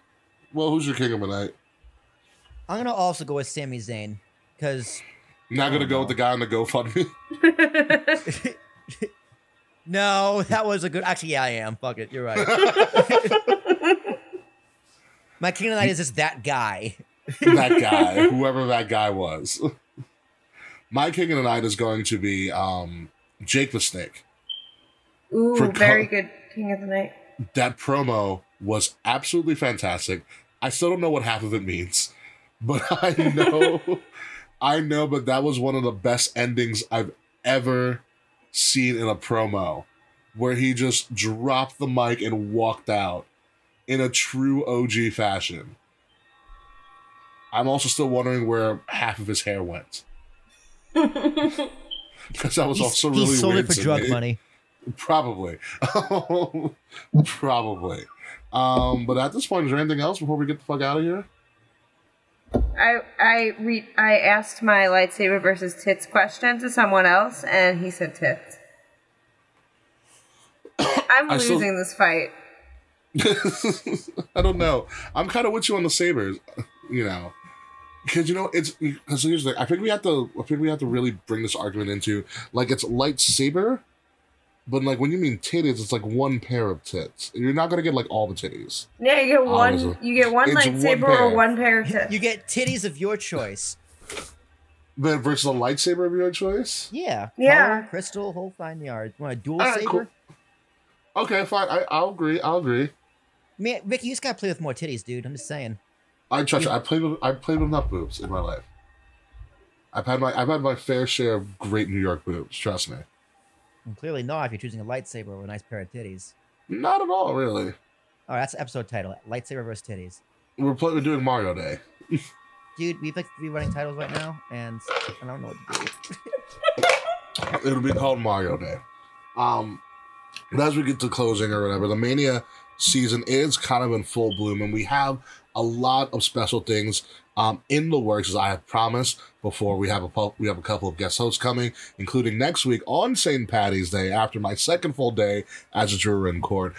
Well, who's your King of the Night? I'm going to also go with Sami Zayn, because... Not going to go with the guy on the GoFundMe? No, that was a good... Actually, yeah, I am. Fuck it. You're right. My King of the Night is just that guy. That guy. Whoever that guy was. My King of the Night is going to be Jake the Snake. Ooh, very good King of the Night. That promo was absolutely fantastic. I still don't know what half of it means, but I know, but that was one of the best endings I've ever seen in a promo, where he just dropped the mic and walked out in a true OG fashion. I'm also still wondering where half of his hair went. Because I was also really weird. He sold it for drug money. Probably. But at this point, is there anything else before we get the fuck out of here? I asked my lightsaber versus tits question to someone else, and he said tits. I'm losing this fight. I don't know. I'm kind of with you on the sabers, because here's the thing. I think we have to really bring this argument into it's lightsaber. But, when you mean titties, it's, one pair of tits. You're not going to get, all the titties. Yeah, you get one honestly. You get one lightsaber or one pair of tits. You get titties of your choice. But versus a lightsaber of your choice? Yeah. Yeah. Color, crystal, whole fine yard. Want a dual saber? Cool. Okay, fine. I'll agree. Man, Ricky, you just got to play with more titties, dude. I'm just saying. I trust you. I played with enough boobs in my life. I've had my fair share of great New York boobs. Trust me. And clearly not if you're choosing a lightsaber or a nice pair of titties. Not at all, really. Oh, that's the episode title. Lightsaber versus titties. We're doing Mario Day. Dude, we've three running titles right now, and I don't know what to do. It'll be called Mario Day. But as we get to closing or whatever, the Mania season is kind of in full bloom, and we have a lot of special things in the works, as I have promised before. We have a couple of guest hosts coming, including next week on St. Paddy's Day, after my second full day as a juror in court.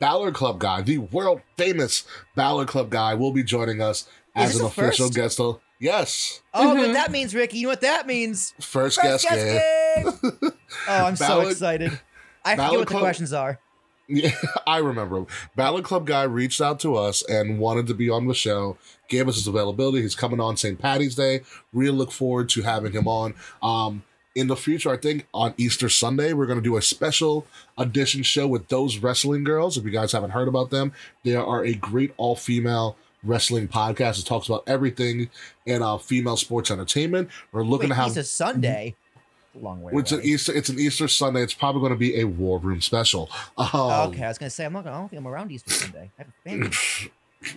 Balor Club guy, the world famous Balor Club guy, will be joining us as an official guest host. Yes. Oh, but that means, Ricky, you know what that means? First guest game. Oh, I'm so excited. I forget what the questions are. Yeah, I remember him. Ballad Club guy reached out to us and wanted to be on the show, gave us his availability. He's coming on St. Paddy's Day. Really look forward to having him on. In the future, I think on Easter Sunday, we're going to do a special edition show with those wrestling girls. If you guys haven't heard about them, they are a great all-female wrestling podcast that talks about everything in female sports entertainment. We're looking to have Easter Sunday. Long way. It's an Easter Sunday. It's probably going to be a War Room special. Okay, I was going to say I don't think I'm around Easter Sunday. I have a family.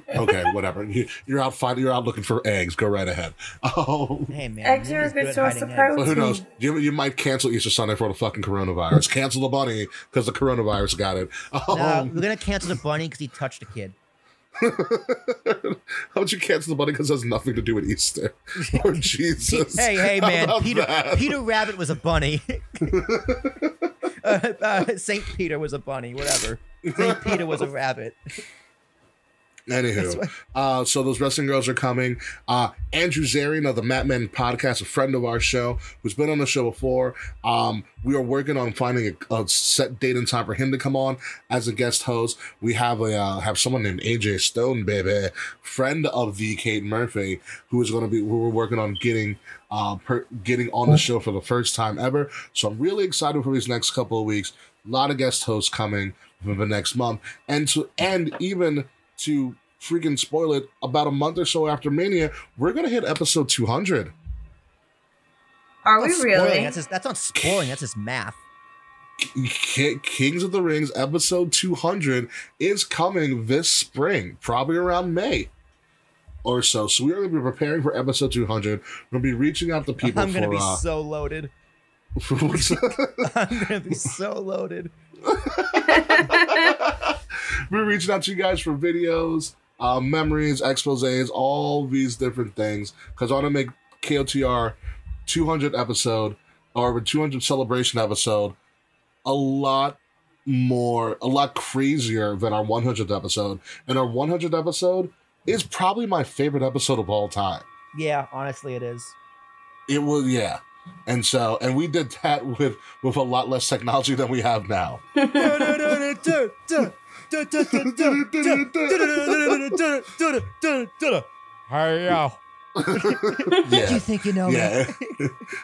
Okay, whatever. You're out fighting. You're out looking for eggs. Go right ahead. Oh, hey man, eggs are a good source of protein. But who knows? You might cancel Easter Sunday for the fucking coronavirus. Cancel the bunny because the coronavirus got it. Oh. No, we're gonna cancel the bunny because he touched a kid. How would you cancel the bunny because it has nothing to do with Easter? Or Jesus. Hey, man, Peter Rabbit was a bunny. Saint Peter was a bunny. Whatever. Saint Peter was a rabbit. Anywho, so those wrestling girls are coming. Andrew Zarian of the Mat Men podcast, a friend of our show, who's been on the show before. We are working on finding a set date and time for him to come on as a guest host. We have have someone named AJ Stone, baby, friend of the Kate Murphy, who is going to be. We're working on getting on the show for the first time ever. So I'm really excited for these next couple of weeks. A lot of guest hosts coming for the next month, To freaking spoil it, about a month or so after Mania, we're going to hit episode 200. Are we really? That's not spoiling. That's just math. Kings of the Rings episode 200 is coming this spring, probably around May or so. So we're going to be preparing for episode 200. We're going to be reaching out to people. I'm going to be so loaded. I'm going to be so loaded. We're reaching out to you guys for videos, memories, exposés, all these different things. Because I want to make KOTR 200 episode or 200 celebration episode a lot crazier than our 100th episode. And our 100th episode is probably my favorite episode of all time. Yeah, honestly, it is. It was, yeah. And we did that with a lot less technology than we have now. Yeah. Do you think you know me?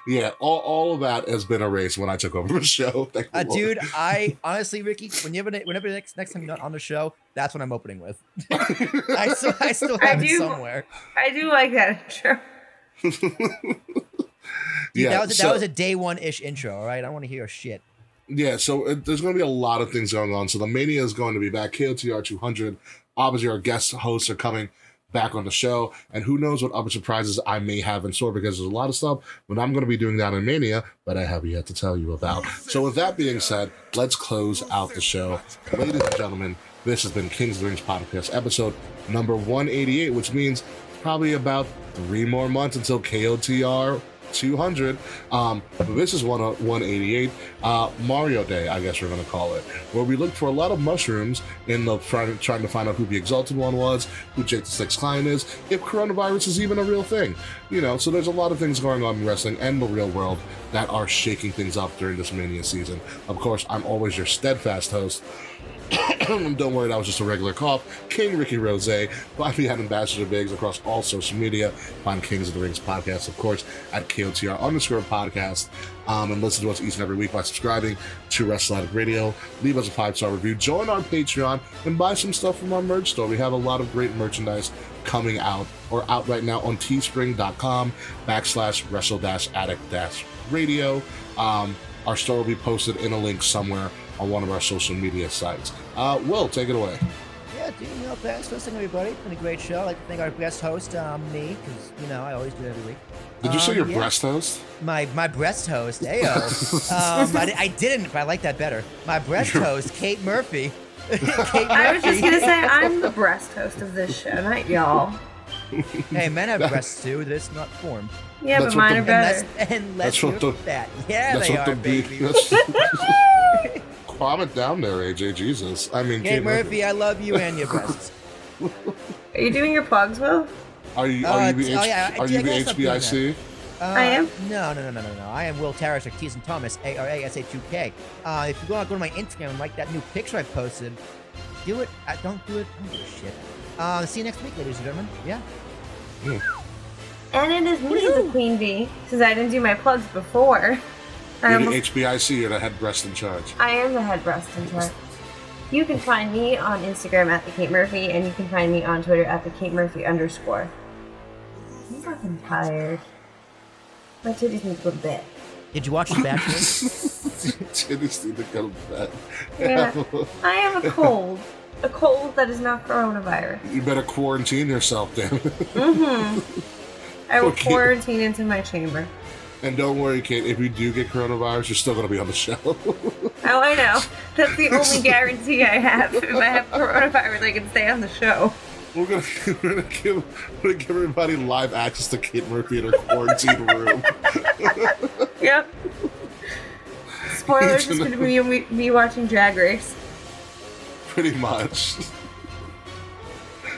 Yeah, all of that has been erased when I took over the show. Dude, I honestly, Ricky, whenever next time you're not on the show, that's what I'm opening with. I still have it somewhere. I do like that intro. Dude, yeah, that was a day one-ish intro, all right? I want to hear shit. Yeah, so there's going to be a lot of things going on. So the Mania is going to be back. KOTR 200. Obviously, our guest hosts are coming back on the show. And who knows what other surprises I may have in store, because there's a lot of stuff that I'm going to be doing down in Mania, but I have yet to tell you about. So with that being said, let's close out the show. Ladies and gentlemen, this has been Kings of the Rings Podcast, episode number 188, which means probably about 3 more months until KOTR 200. But this is 188 Mario Day, I guess we're going to call it, where we looked for a lot of mushrooms in the trying to find out who the Exalted One was, who Jake the Sixth Lion is, if coronavirus is even a real thing. So there's a lot of things going on in wrestling and the real world that are shaking things up during this Mania season. Of course, I'm always your steadfast host. Don't worry, that was just a regular cough. King Ricky Rose, find me at Ambassador Biggs across all social media. Find Kings of the Rings podcast, of course, at KOTR_podcast. And listen to us each and every week by subscribing to Wrestlatic Radio. Leave us a 5-star review. Join our Patreon and buy some stuff from our merch store. We have a lot of great merchandise coming out or out right now on teespring.com/wrestle-addict-radio. Our store will be posted in a link somewhere on one of our social media sites. Will, take it away. Yeah, dude, thanks for listening, everybody. It's been a great show. I'd like to thank our guest host, me, because, I always do it every week. Did you say your breast host? My breast host, ayo. I didn't, but I like that better. My breast host, Kate Murphy. I was just going to say, I'm the breast host of this show, not y'all. Hey, men have breasts too. It's not formed. Yeah, that's but mine are better. Unless you're fat. Yeah, they are, baby. Comment down there, AJ. Jesus. Kate Murphy, I love you and your breasts. Are you doing your plugs, Will? Are you the HBIC? I am? No. I am Will Tarasuk, Teason Thomas, ARASHUK. If you want to go to my Instagram and like that new picture I posted, do it. Don't do it. I don't give a shit. See you next week, ladies and gentlemen. Yeah. And it is me, the Queen Bee, since I didn't do my plugs before. I'm the HBIC, and the head breast in charge. I am the head breast in charge. You can find me on Instagram at the Kate Murphy, and you can find me on Twitter at the Kate Murphy _. I'm fucking tired. My titties need to go to bed. Did you watch The Bachelor? Titties need to go to bed. Yeah, I have a cold. A cold that is not coronavirus. You better quarantine yourself, damn it. Mm-hmm. I will quarantine into my chamber. And don't worry, Kate, if you do get coronavirus, you're still going to be on the show. Oh, I know. That's the only guarantee I have. If I have coronavirus, I can stay on the show. We're gonna give everybody live access to Kate Murphy in her quarantine room. Yep. Spoilers, it's going to be me watching Drag Race. Pretty much.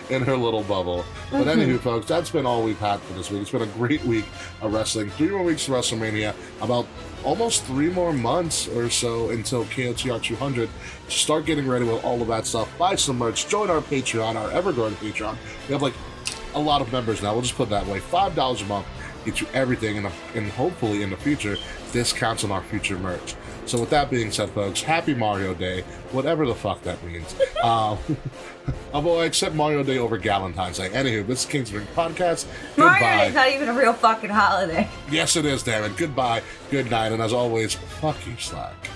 In her little bubble. But anywho, folks, that's been all we've had for this week. It's been a great week of wrestling. 3 more weeks to WrestleMania. About almost 3 more months or so until KOTR 200. Start getting ready with all of that stuff. Buy some merch. Join our Patreon, our ever-growing Patreon. We have, like, a lot of members now. We'll just put it that way. $5 a month gets you everything, and hopefully in the future, discounts on our future merch. So with that being said, folks, happy Mario Day, whatever the fuck that means. Although I accept Mario Day over Galentine's Day. Anywho, this is Kingsman Podcast. Goodbye. Mario Day's not even a real fucking holiday. Yes, it is, damn it. Goodbye, good night, and as always, fuck you, Slack.